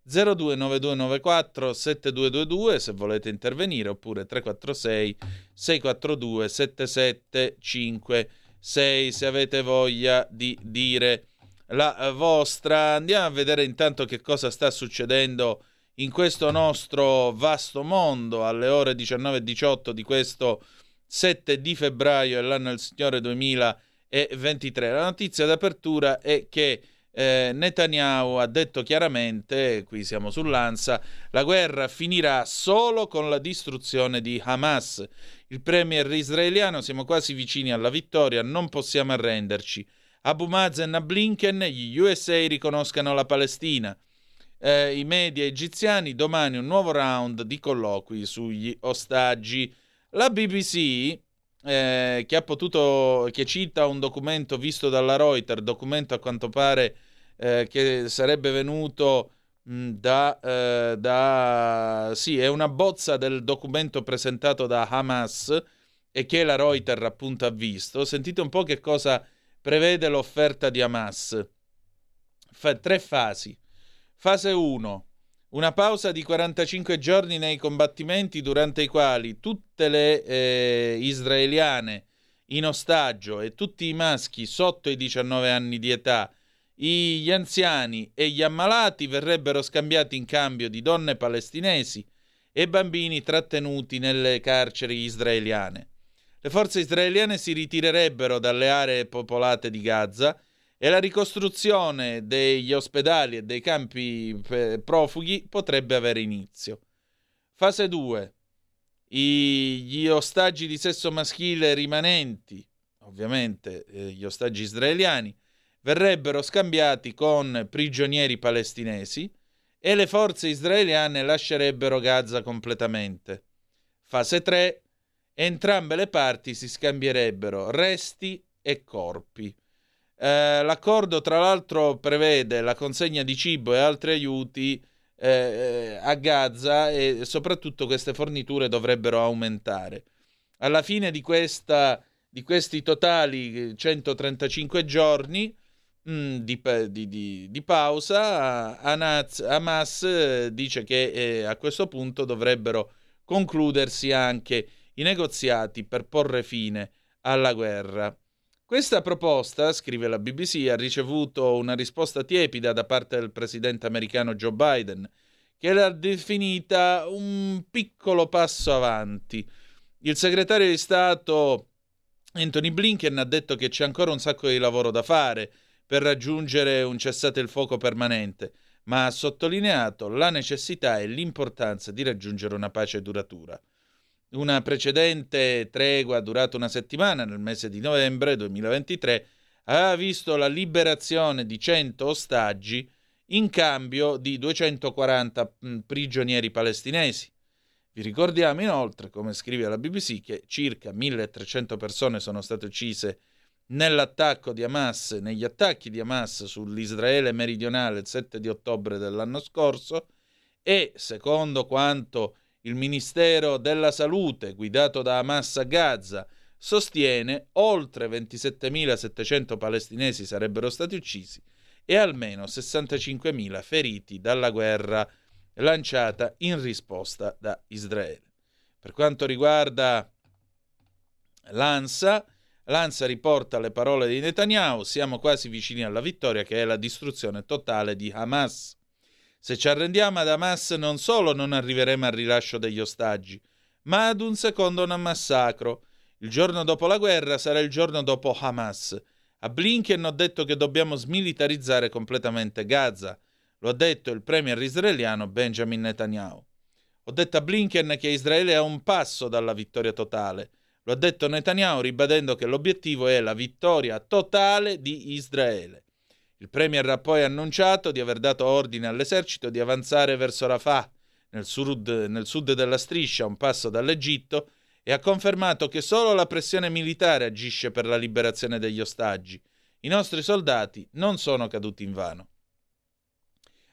029294 7222 se volete intervenire, oppure 346 642 7755 se avete voglia di dire la vostra. Andiamo a vedere intanto che cosa sta succedendo in questo nostro vasto mondo alle ore 19:18 di questo 7 di febbraio dell'anno del Signore 2023. La notizia d'apertura è che Netanyahu ha detto chiaramente, qui siamo sull'Ansa, la guerra finirà solo con la distruzione di Hamas. Il premier israeliano: siamo quasi vicini alla vittoria, non possiamo arrenderci. Abu Mazen a Blinken, gli USA riconoscano la Palestina. I media egiziani: domani un nuovo round di colloqui sugli ostaggi. La BBC... che cita un documento visto dalla Reuters, documento a quanto pare che sarebbe venuto è una bozza del documento presentato da Hamas e che la Reuters appunto ha visto. Sentite un po' che cosa prevede l'offerta di Hamas. Tre fasi. Fase 1. Una pausa di 45 giorni nei combattimenti, durante i quali tutte le israeliane in ostaggio e tutti i maschi sotto i 19 anni di età, gli anziani e gli ammalati verrebbero scambiati in cambio di donne palestinesi e bambini trattenuti nelle carceri israeliane. Le forze israeliane si ritirerebbero dalle aree popolate di Gaza e la ricostruzione degli ospedali e dei campi profughi potrebbe avere inizio. Fase 2. Gli ostaggi di sesso maschile rimanenti, ovviamente gli ostaggi israeliani, verrebbero scambiati con prigionieri palestinesi e le forze israeliane lascerebbero Gaza completamente. Fase 3. Entrambe le parti si scambierebbero resti e corpi. L'accordo, tra l'altro, prevede la consegna di cibo e altri aiuti a Gaza e soprattutto queste forniture dovrebbero aumentare. Alla fine di questi totali 135 giorni di pausa, Hamas dice che a questo punto dovrebbero concludersi anche i negoziati per porre fine alla guerra. Questa proposta, scrive la BBC, ha ricevuto una risposta tiepida da parte del presidente americano Joe Biden, che l'ha definita un piccolo passo avanti. Il segretario di Stato Anthony Blinken ha detto che c'è ancora un sacco di lavoro da fare per raggiungere un cessate il fuoco permanente, ma ha sottolineato la necessità e l'importanza di raggiungere una pace duratura. Una precedente tregua durata una settimana nel mese di novembre 2023 ha visto la liberazione di 100 ostaggi in cambio di 240 prigionieri palestinesi. Vi ricordiamo inoltre, come scrive la BBC, che circa 1.300 persone sono state uccise negli attacchi di Hamas sull'Israele meridionale il 7 di ottobre dell'anno scorso e, secondo quanto il Ministero della Salute, guidato da Hamas a Gaza, sostiene oltre 27.700 palestinesi sarebbero stati uccisi e almeno 65.000 feriti dalla guerra lanciata in risposta da Israele. Per quanto riguarda l'ANSA riporta le parole di Netanyahu: siamo quasi vicini alla vittoria, che è la distruzione totale di Hamas. Se ci arrendiamo ad Hamas non solo non arriveremo al rilascio degli ostaggi, ma ad un secondo massacro. Il giorno dopo la guerra sarà il giorno dopo Hamas. A Blinken ho detto che dobbiamo smilitarizzare completamente Gaza. Lo ha detto il premier israeliano Benjamin Netanyahu. Ho detto a Blinken che Israele è a un passo dalla vittoria totale. Lo ha detto Netanyahu ribadendo che l'obiettivo è la vittoria totale di Israele. Il premier ha poi annunciato di aver dato ordine all'esercito di avanzare verso Rafah, nel sud della striscia, un passo dall'Egitto, e ha confermato che solo la pressione militare agisce per la liberazione degli ostaggi. I nostri soldati non sono caduti invano.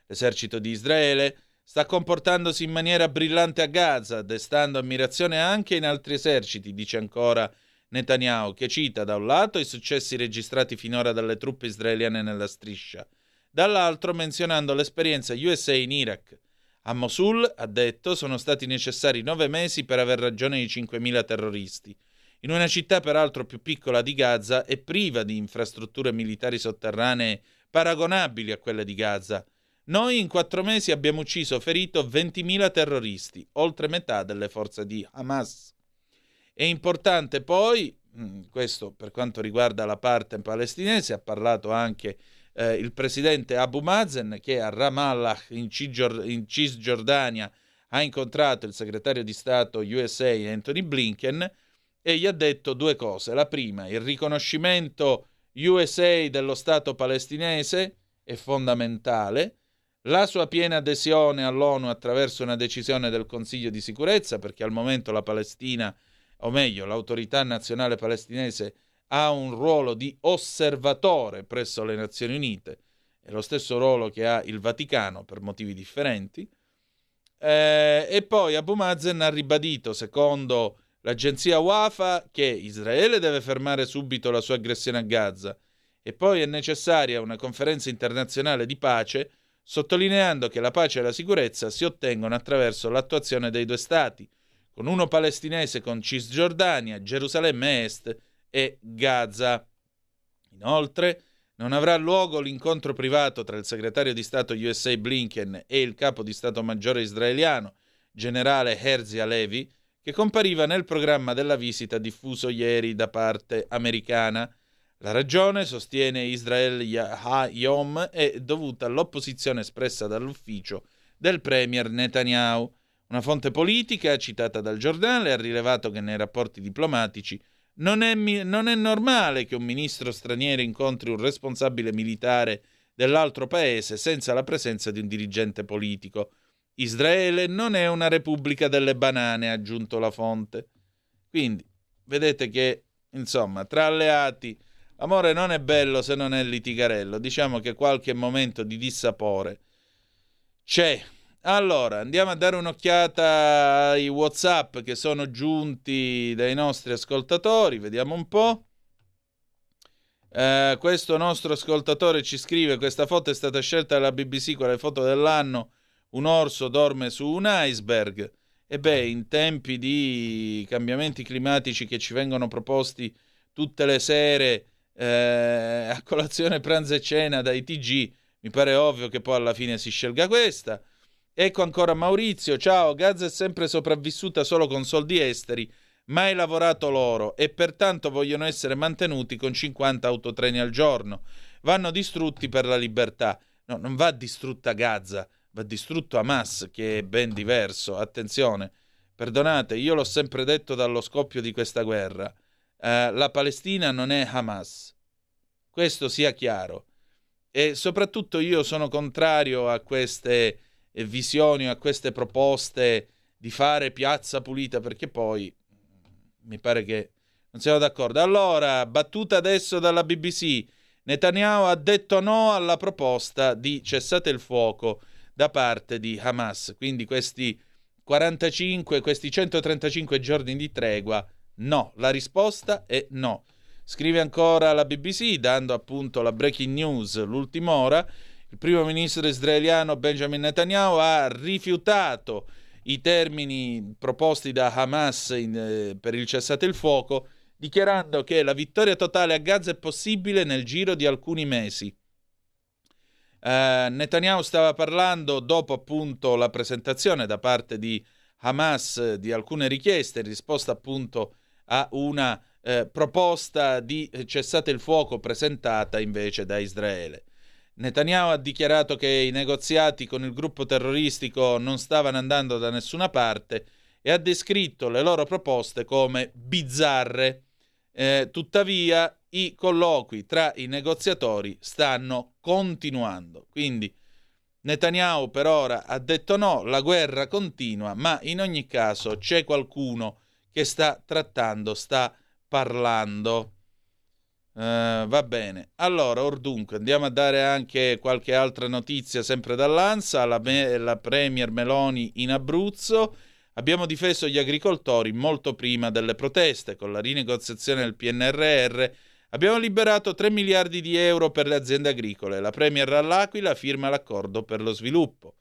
L'esercito di Israele sta comportandosi in maniera brillante a Gaza, destando ammirazione anche in altri eserciti, dice ancora Netanyahu, che cita da un lato i successi registrati finora dalle truppe israeliane nella striscia, dall'altro menzionando l'esperienza USA in Iraq. A Mosul, ha detto, sono stati necessari 9 mesi per aver ragione di 5.000 terroristi, in una città peraltro più piccola di Gaza e priva di infrastrutture militari sotterranee paragonabili a quelle di Gaza. Noi in 4 mesi abbiamo ucciso o ferito 20.000 terroristi, oltre metà delle forze di Hamas. È importante poi, questo per quanto riguarda la parte palestinese, ha parlato anche il presidente Abu Mazen, che a Ramallah in Cisgiordania ha incontrato il segretario di Stato USA Anthony Blinken e gli ha detto 2 cose. La prima, il riconoscimento USA dello Stato palestinese è fondamentale, la sua piena adesione all'ONU attraverso una decisione del Consiglio di sicurezza, perché al momento la Palestina, o meglio, l'autorità nazionale palestinese ha un ruolo di osservatore presso le Nazioni Unite, è lo stesso ruolo che ha il Vaticano per motivi differenti, e poi Abu Mazen ha ribadito, secondo l'agenzia Wafa, che Israele deve fermare subito la sua aggressione a Gaza e poi è necessaria una conferenza internazionale di pace, sottolineando che la pace e la sicurezza si ottengono attraverso l'attuazione dei 2 Stati, con uno palestinese con Cisgiordania, Gerusalemme Est e Gaza. Inoltre, non avrà luogo l'incontro privato tra il segretario di Stato USA Blinken e il capo di Stato Maggiore israeliano, generale Herzi Alevi, che compariva nel programma della visita diffuso ieri da parte americana. La ragione, sostiene Israel Hayom, è dovuta all'opposizione espressa dall'ufficio del premier Netanyahu. Una fonte politica, citata dal giornale, ha rilevato che nei rapporti diplomatici non è normale che un ministro straniero incontri un responsabile militare dell'altro paese senza la presenza di un dirigente politico. Israele non è una repubblica delle banane, ha aggiunto la fonte. Quindi, vedete che, insomma, tra alleati, amore non è bello se non è litigarello. Diciamo che qualche momento di dissapore c'è. Allora, andiamo a dare un'occhiata ai WhatsApp che sono giunti dai nostri ascoltatori, vediamo un po'. Questo nostro ascoltatore ci scrive: questa foto è stata scelta dalla BBC con le foto dell'anno, un orso dorme su un iceberg. E beh, in tempi di cambiamenti climatici che ci vengono proposti tutte le sere a colazione, pranzo e cena dai TG, mi pare ovvio che poi alla fine si scelga questa. Ecco ancora Maurizio: ciao, Gaza è sempre sopravvissuta solo con soldi esteri, mai lavorato l'oro, e pertanto vogliono essere mantenuti con 50 autotreni al giorno. Vanno distrutti per la libertà. No, non va distrutta Gaza, va distrutto Hamas, che è ben diverso. Attenzione, perdonate, io l'ho sempre detto dallo scoppio di questa guerra, la Palestina non è Hamas, questo sia chiaro. E soprattutto io sono contrario a queste visioni, a queste proposte di fare piazza pulita, perché poi mi pare che non siamo d'accordo. Allora, battuta adesso dalla BBC: Netanyahu ha detto no alla proposta di cessate il fuoco da parte di Hamas, quindi questi 135 giorni di tregua, no, la risposta è no. Scrive ancora la BBC, dando appunto la breaking news, l'ultima ora: il primo ministro israeliano Benjamin Netanyahu ha rifiutato i termini proposti da Hamas per il cessate il fuoco, dichiarando che la vittoria totale a Gaza è possibile nel giro di alcuni mesi. Netanyahu stava parlando, dopo appunto la presentazione da parte di Hamas di alcune richieste in risposta appunto a una proposta di cessate il fuoco presentata invece da Israele. Netanyahu ha dichiarato che i negoziati con il gruppo terroristico non stavano andando da nessuna parte e ha descritto le loro proposte come bizzarre. Tuttavia, i colloqui tra i negoziatori stanno continuando. Quindi Netanyahu per ora ha detto no, la guerra continua, ma in ogni caso c'è qualcuno che sta parlando. Va bene, allora ordunque andiamo a dare anche qualche altra notizia sempre dall'Ansa. La premier Meloni in Abruzzo: abbiamo difeso gli agricoltori molto prima delle proteste, con la rinegoziazione del PNRR abbiamo liberato 3 miliardi di euro per le aziende agricole, la premier all'Aquila firma l'accordo per lo sviluppo.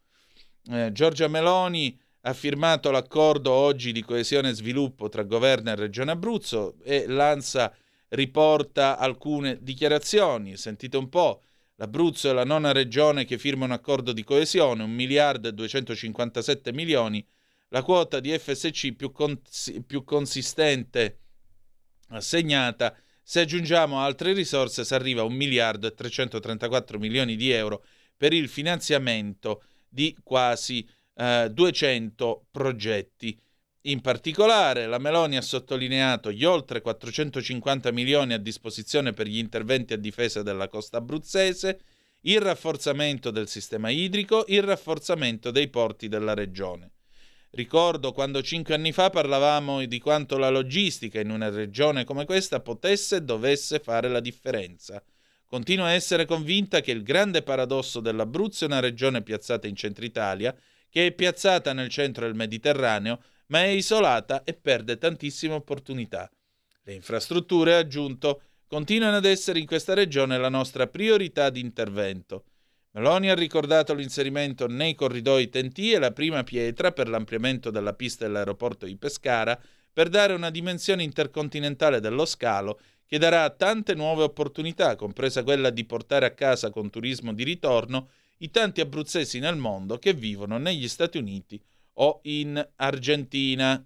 Giorgia Meloni ha firmato l'accordo oggi di coesione e sviluppo tra governo e regione Abruzzo, e l'Ansa riporta alcune dichiarazioni. Sentite un po': l'Abruzzo è la nona regione che firma un accordo di coesione, 1 miliardo e 257 milioni, la quota di FSC più consistente assegnata. Se aggiungiamo altre risorse si arriva a 1 miliardo e 334 milioni di euro per il finanziamento di quasi 200 progetti. In particolare, la Meloni ha sottolineato gli oltre 450 milioni a disposizione per gli interventi a difesa della costa abruzzese, il rafforzamento del sistema idrico, il rafforzamento dei porti della regione. Ricordo quando 5 anni fa parlavamo di quanto la logistica in una regione come questa potesse e dovesse fare la differenza. Continuo a essere convinta che il grande paradosso dell'Abruzzo è una regione piazzata in centro Italia, che è piazzata nel centro del Mediterraneo, ma è isolata e perde tantissime opportunità. Le infrastrutture, ha aggiunto, continuano ad essere in questa regione la nostra priorità di intervento. Meloni ha ricordato l'inserimento nei corridoi TNT e la prima pietra per l'ampliamento della pista dell'aeroporto di Pescara per dare una dimensione intercontinentale dello scalo che darà tante nuove opportunità, compresa quella di portare a casa con turismo di ritorno i tanti abruzzesi nel mondo che vivono negli Stati Uniti o in Argentina.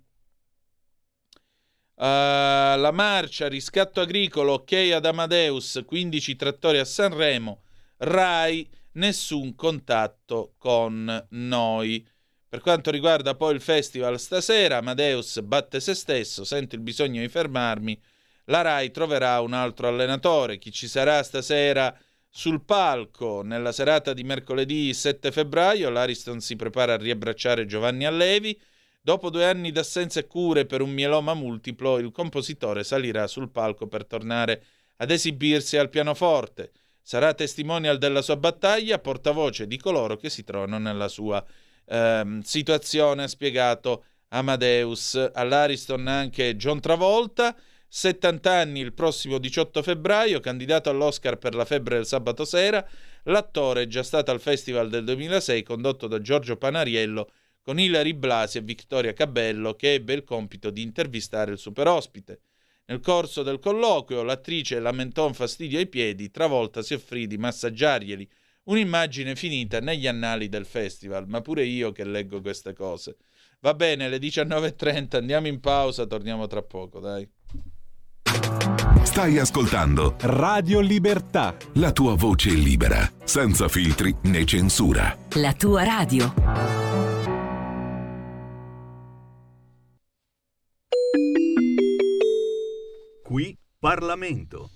La marcia, riscatto agricolo, ok ad Amadeus, 15 trattori a Sanremo, Rai, nessun contatto con noi. Per quanto riguarda poi il festival stasera, Amadeus batte se stesso, sento il bisogno di fermarmi, la Rai troverà un altro allenatore. Chi ci sarà stasera sul palco? Nella serata di mercoledì 7 febbraio l'Ariston si prepara a riabbracciare Giovanni Allevi. Dopo 2 anni d'assenza e cure per un mieloma multiplo, il compositore salirà sul palco per tornare ad esibirsi al pianoforte. Sarà testimonial della sua battaglia, portavoce di coloro che si trovano nella sua situazione, ha spiegato Amadeus. All'Ariston anche John Travolta, 70 anni il prossimo 18 febbraio, candidato all'Oscar per La febbre del sabato sera. L'attore è già stato al Festival del 2006, condotto da Giorgio Panariello, con Ilari Blasi e Vittoria Cabello, che ebbe il compito di intervistare il superospite. Nel corso del colloquio l'attrice lamentò un fastidio ai piedi, Travolta si offrì di massaggiarglieli, un'immagine finita negli annali del festival. Ma pure io che leggo queste cose. Va bene, le 19.30, andiamo in pausa, torniamo tra poco, dai. Stai ascoltando Radio Libertà, la tua voce libera, senza filtri né censura. La tua radio. Qui Parlamento.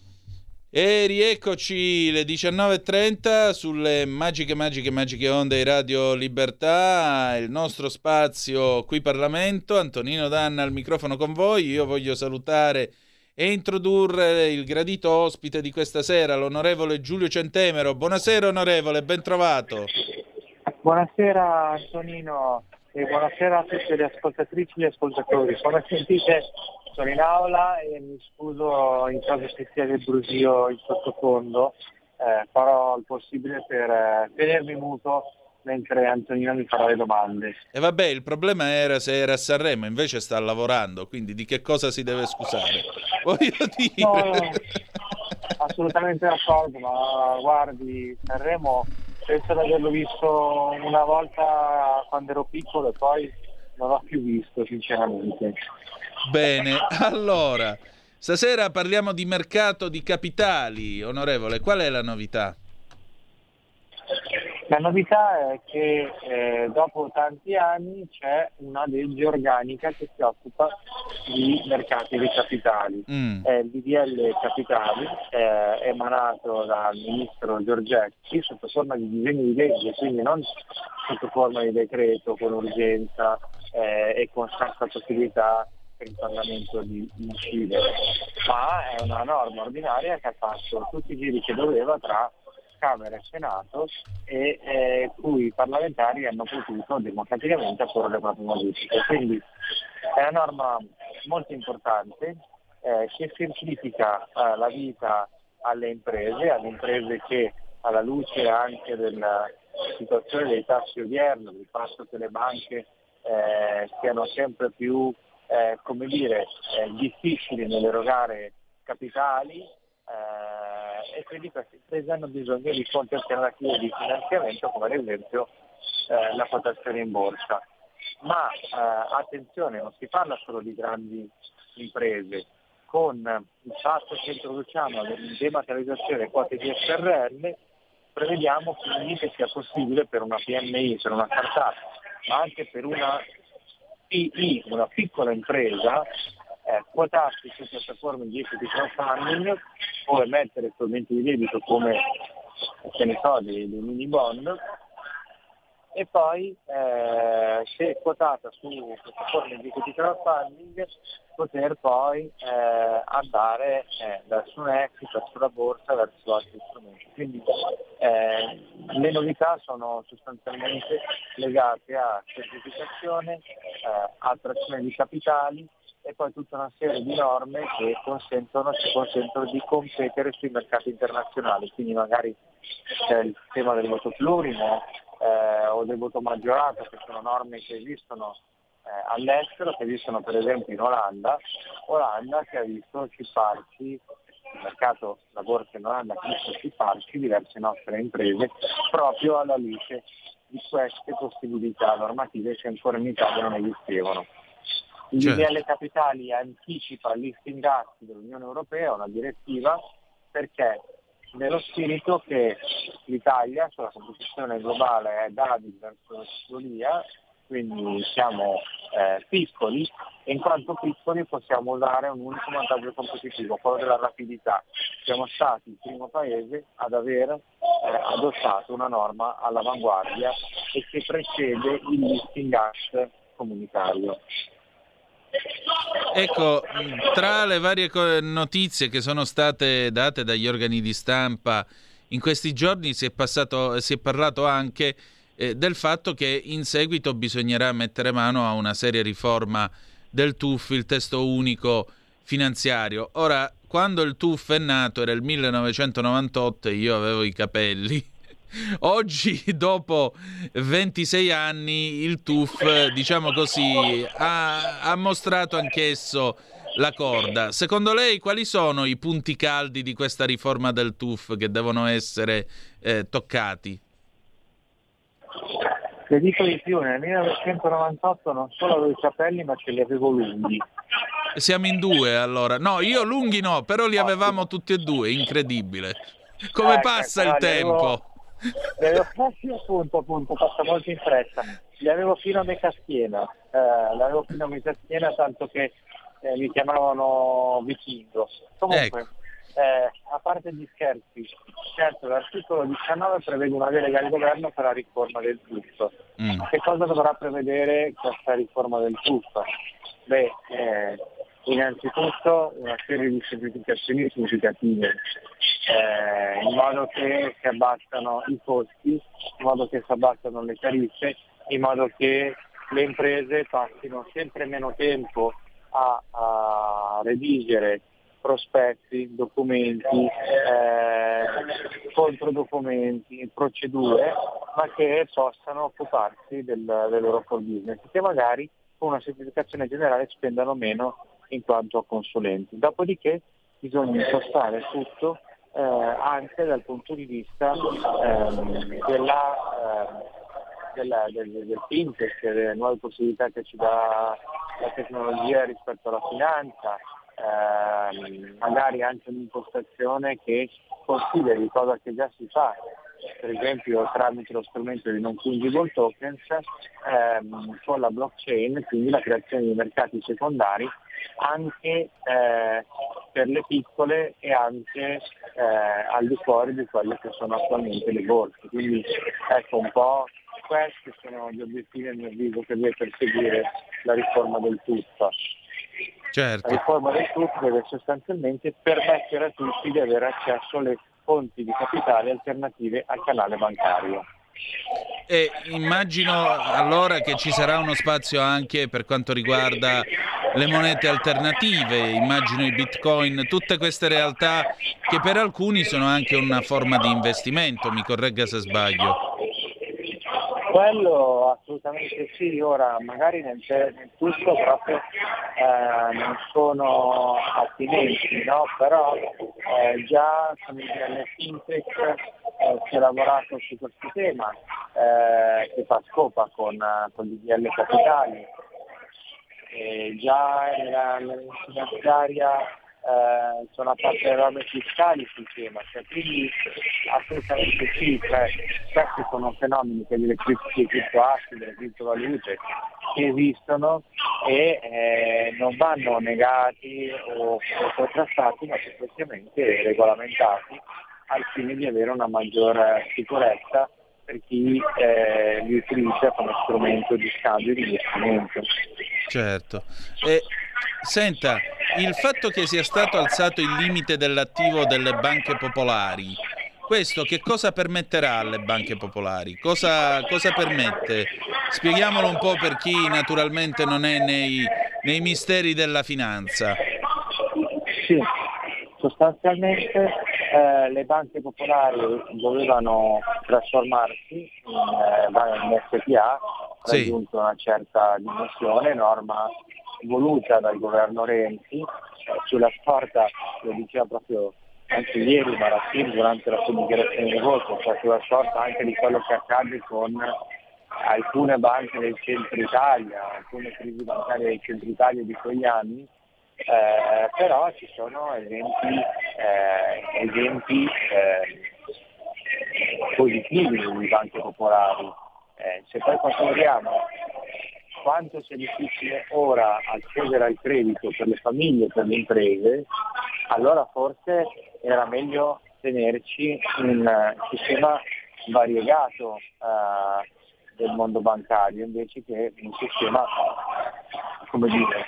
E rieccoci, le 19.30 sulle magiche onde di Radio Libertà, il nostro spazio Qui Parlamento. Antonino D'Anna al microfono con voi. Io voglio salutare e introdurre il gradito ospite di questa sera, l'onorevole Giulio Centemero. Buonasera onorevole, ben trovato. Buonasera Antonino e buonasera a tutte le ascoltatrici e gli ascoltatori. Come sentite sono in aula e mi scuso in caso che sia del brusio in sottofondo, farò il possibile per tenermi muto mentre Antonino mi farà le domande. E vabbè, il problema era se era a Sanremo, invece sta lavorando, quindi di che cosa si deve scusare? Voglio dire... No, assolutamente d'accordo, ma guardi, Sanremo penso di averlo visto una volta quando ero piccolo e poi non l'ho più visto sinceramente. Bene, allora, stasera parliamo di mercato di capitali, onorevole, qual è la novità? La novità è che dopo tanti anni c'è una legge organica che si occupa di mercati di capitali. È il DDL Capitali, emanato dal ministro Giorgetti sotto forma di disegno di legge, quindi non sotto forma di decreto con urgenza e con scarsa possibilità in Parlamento di incidere, ma è una norma ordinaria che ha fatto tutti i giri che doveva tra Camera e Senato e cui i parlamentari hanno potuto democraticamente apporre le proprie modifiche. Quindi è una norma molto importante che semplifica la vita alle imprese che, alla luce anche della situazione dei tassi odierni, del fatto che le banche siano sempre più difficili nell'erogare capitali e quindi queste imprese hanno bisogno di fonti alternative di finanziamento, come ad esempio la quotazione in borsa. Ma attenzione, non si parla solo di grandi imprese. Con il fatto che introduciamo la dematerializzazione delle quote di SRL prevediamo quindi che sia possibile per una PMI, per una startup, ma anche per una piccola impresa, quotarsi su piattaforme di equity crowdfunding o emettere strumenti di debito come dei mini bond, e poi se quotata su piattaforme di equity crowdfunding poter poi andare verso un exit, verso la borsa, verso altri strumenti. Quindi le novità sono sostanzialmente legate a certificazione, attrazione di capitali e poi tutta una serie di norme che ci consentono di competere sui mercati internazionali. Quindi magari c'è il tema del voto plurimo o del voto maggiorato, che sono norme che esistono all'estero, che esistono per esempio in Olanda che ha visto cifrarsi il mercato, la borsa in Olanda ha visto cifrarsi diverse nostre imprese proprio alla luce di queste possibilità normative che ancora in Italia non esistevano. Il DDL Capitali anticipa il listing gas dell'Unione Europea, una direttiva, perché nello spirito che l'Italia sulla competizione globale è davide verso Golia, quindi siamo piccoli e in quanto piccoli possiamo usare un unico vantaggio competitivo, quello della rapidità. Siamo stati il primo paese ad aver adottato una norma all'avanguardia e che precede il listing gas comunitario. Ecco, tra le varie notizie che sono state date dagli organi di stampa in questi giorni si è parlato anche del fatto che in seguito bisognerà mettere mano a una seria riforma del TUF, il testo unico finanziario. Ora, quando il TUF è nato era il 1998 e io avevo i capelli. Oggi, dopo 26 anni, il TUF, diciamo così, ha mostrato anch'esso la corda. Secondo lei quali sono i punti caldi di questa riforma del TUF che devono essere toccati? Le dico di più, nel 1998 non solo avevo i capelli ma ce li avevo lunghi. Siamo in due allora. No, io lunghi no, però li avevamo tutti e due, incredibile. Come passa il tempo? Appunto, passa molto in fretta. Li avevo fino a metà schiena, tanto che mi chiamavano vichingo. Comunque, ecco. A parte gli scherzi, certo l'articolo 19 prevede una delega al governo per la riforma del TUF. Che cosa dovrà prevedere questa riforma del TUF? Beh, innanzitutto una serie di semplificazioni significative, in modo che si abbassano i costi, in modo che si abbassano le tariffe, in modo che le imprese passino sempre meno tempo a redigere prospetti, documenti, controdocumenti, procedure, ma che possano occuparsi del loro core business, che magari con una semplificazione generale spendano meno in quanto a consulenti. Dopodiché bisogna impostare tutto anche dal punto di vista del fintech, delle nuove possibilità che ci dà la tecnologia rispetto alla finanza, magari anche un'impostazione che consideri cosa che già si fa, per esempio tramite lo strumento di non fungible tokens con la blockchain, quindi la creazione di mercati secondari anche per le piccole e anche al di fuori di quelle che sono attualmente le borse. Quindi ecco un po' questi sono gli obiettivi a mio avviso che deve perseguire la riforma del TUF. Certo. La riforma del TUF deve sostanzialmente permettere a tutti di avere accesso alle fonti di capitale alternative al canale bancario. E immagino allora che ci sarà uno spazio anche per quanto riguarda le monete alternative, immagino i bitcoin, tutte queste realtà che per alcuni sono anche una forma di investimento, mi corregga se sbaglio. Quello assolutamente sì, ora magari nel tutto proprio non sono attinenti, no? Però già con il DDL fintech si è lavorato su questo tema che fa scopa con il DDL Capitali. Già nella finanziaria sono fatte le norme fiscali sul tema, cioè, quindi assolutamente sì, questi sono fenomeni che delle criptoassi, delle criptovalute che esistono e non vanno negati o contrastati, ma semplicemente regolamentati al fine di avere una maggior sicurezza per chi li utilizza come strumento di scambio di investimento. Certo. Senta, il fatto che sia stato alzato il limite dell'attivo delle banche popolari, questo che cosa permetterà alle banche popolari? Cosa permette? Spieghiamolo un po' per chi naturalmente non è nei misteri della finanza. Sì, sostanzialmente le banche popolari dovevano trasformarsi in SpA, raggiunto una certa dimensione, norma voluta dal governo Renzi, sulla scorta, lo diceva proprio anche ieri Maraschini durante la sua dichiarazione di voto, cioè sulla scorta anche di quello che accade con alcune banche del centro Italia, alcune crisi bancarie del centro Italia di quegli anni, però ci sono esempi positivi di banche popolari. Se poi consideriamo quanto sia difficile ora accedere al credito per le famiglie e per le imprese, allora forse era meglio tenerci un sistema variegato del mondo bancario, invece che un sistema, come dire,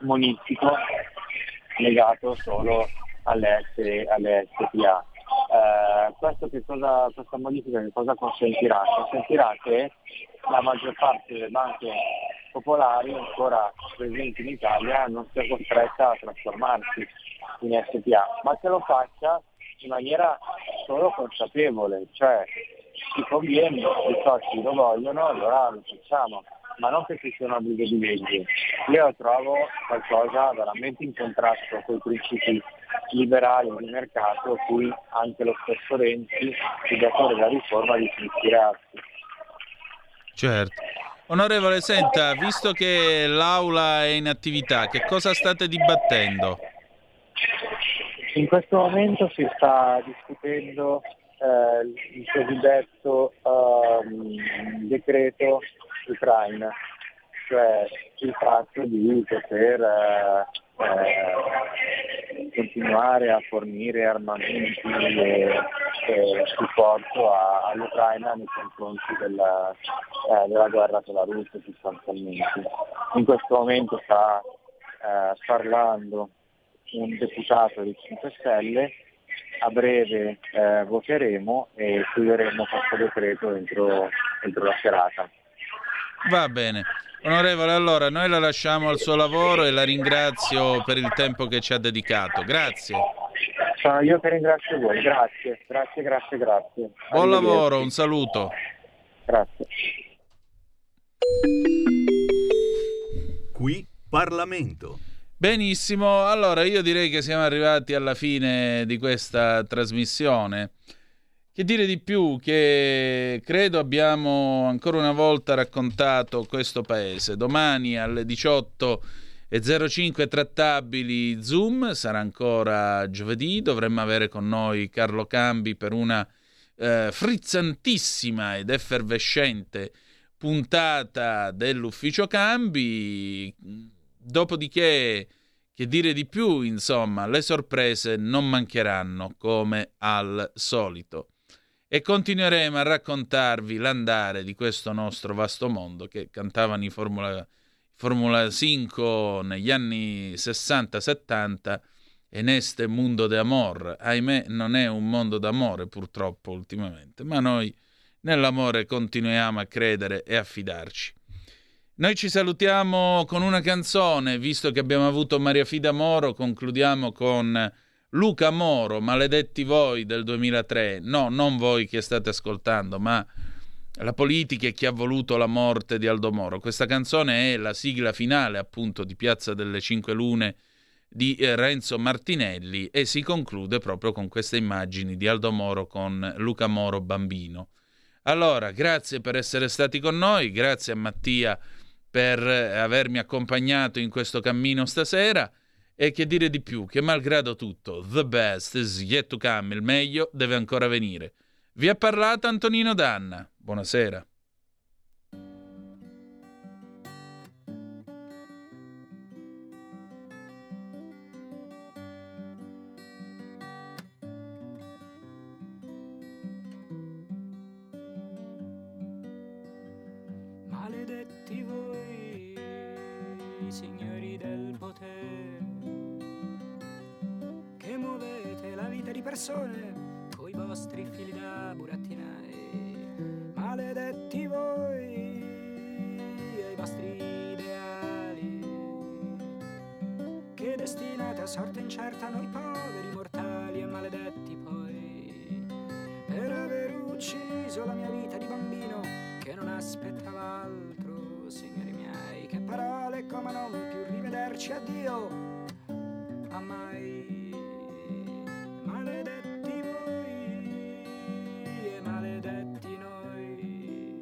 monitico, legato solo alle SPA. Questa modifica che cosa consentirà? Consentirà che la maggior parte delle banche popolari ancora presenti in Italia non sia costretta a trasformarsi in SPA, ma che lo faccia in maniera solo consapevole, cioè ci conviene, i soci lo vogliono, allora lo facciamo, ma non che ci sia un obbligo di legge. Io trovo qualcosa veramente in contrasto con i principi liberali di mercato a cui anche lo stesso Renzi, ideatore della riforma, di ispirarsi. Certo. Onorevole, senta, visto che l'Aula è in attività, che cosa state dibattendo? In questo momento si sta discutendo il cosiddetto decreto Ucraina, cioè il fatto di poter continuare a fornire armamenti e supporto all'Ucraina nei confronti della guerra con la Russia sostanzialmente. In questo momento sta parlando un deputato di 5 Stelle, a breve voteremo e chiuderemo questo decreto entro la serata. Va bene. Onorevole, allora noi la lasciamo al suo lavoro e la ringrazio per il tempo che ci ha dedicato. Grazie. Sono io che ringrazio voi. Grazie. Buon lavoro, un saluto. Grazie. Qui Parlamento. Benissimo, allora io direi che siamo arrivati alla fine di questa trasmissione. Che dire di più, che credo abbiamo ancora una volta raccontato questo paese. Domani alle 18.05 trattabili Zoom, sarà ancora giovedì, dovremmo avere con noi Carlo Cambi per una frizzantissima ed effervescente puntata dell'Ufficio Cambi. Dopodiché, che dire di più, insomma, le sorprese non mancheranno come al solito. E continueremo a raccontarvi l'andare di questo nostro vasto mondo che cantavano i Formula 5 negli anni 60-70 e neste mondo de amor. Ahimè, non è un mondo d'amore purtroppo ultimamente, ma noi nell'amore continuiamo a credere e a fidarci. Noi ci salutiamo con una canzone, visto che abbiamo avuto Maria Fida Moro, concludiamo con Luca Moro, Maledetti voi del 2003, no, non voi che state ascoltando, ma la politica e chi ha voluto la morte di Aldo Moro. Questa canzone è la sigla finale appunto di Piazza delle Cinque Lune di Renzo Martinelli e si conclude proprio con queste immagini di Aldo Moro con Luca Moro bambino. Allora, grazie per essere stati con noi, grazie a Mattia per avermi accompagnato in questo cammino stasera e che dire di più, che malgrado tutto the best is yet to come, il meglio deve ancora venire. Vi ha parlato Antonino D'Anna, buonasera. Maledetti voi, signori del potere, che muovete la vita di persone coi vostri fili da burattinai. Maledetti voi e i vostri ideali, che destinate a sorte incerta noi poveri mortali e maledetti poi, per aver ucciso la mia vita di bambino che non aspettava altro. dirci addio, amai, maledetti voi e maledetti noi.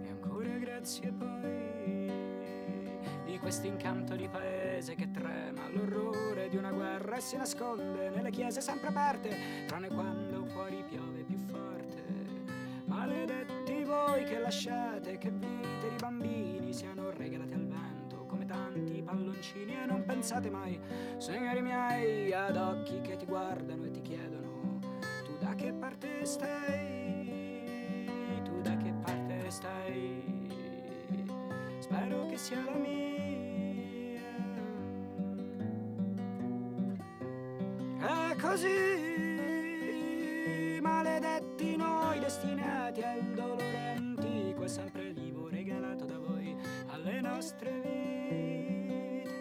E ancora grazie poi di questo incanto di paese che trema l'orrore di una guerra e si nasconde nelle chiese sempre aperte, tranne quando fuori piove più forte. Maledetti voi che lasciate che vite di bambini siano regalate al vento come tanti palloncini, e non pensate mai, signori miei, ad occhi che ti guardano e ti chiedono: tu da che parte stai? Tu da che parte stai? Spero che sia la mia. E così, maledetti noi, destinati al dolore antico e sempre vivo regalato da voi alle nostre vite.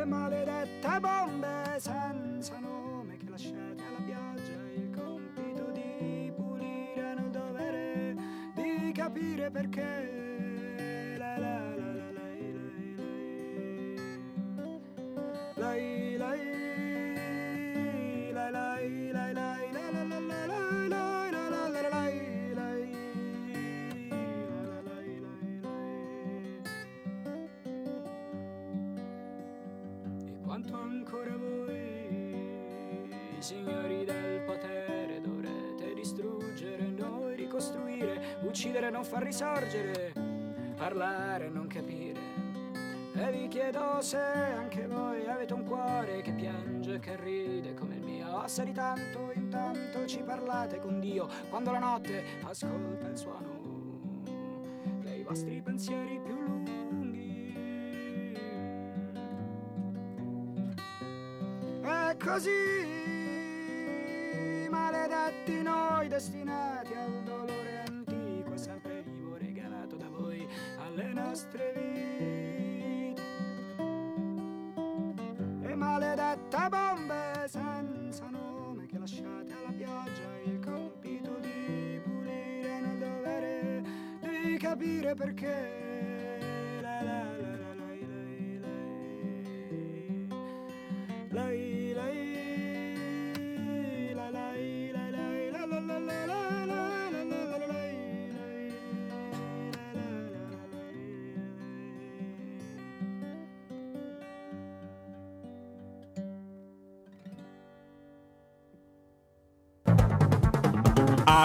E maledette bombe senza nome che lasciate alla pioggia il compito di pulire, hanno il dovere di capire perché. La la la la la la. E quanto ancora voi, signori del potere, dovrete distruggere, noi ricostruire, uccidere, non far risorgere, parlare, non capire. E vi chiedo se anche voi avete un cuore che piange, che ride come il mio, o se di tanto in tanto ci parlate con Dio, quando la notte ascolta il suono dei vostri pensieri più lunghi. E così, maledetti noi, destinati al dolore antico, sempre vivo regalato da voi alle nostre vite. Maledette bombe senza nome che lasciate alla pioggia il compito di pulire, nel dovere di capire perché. La la la la la la la la.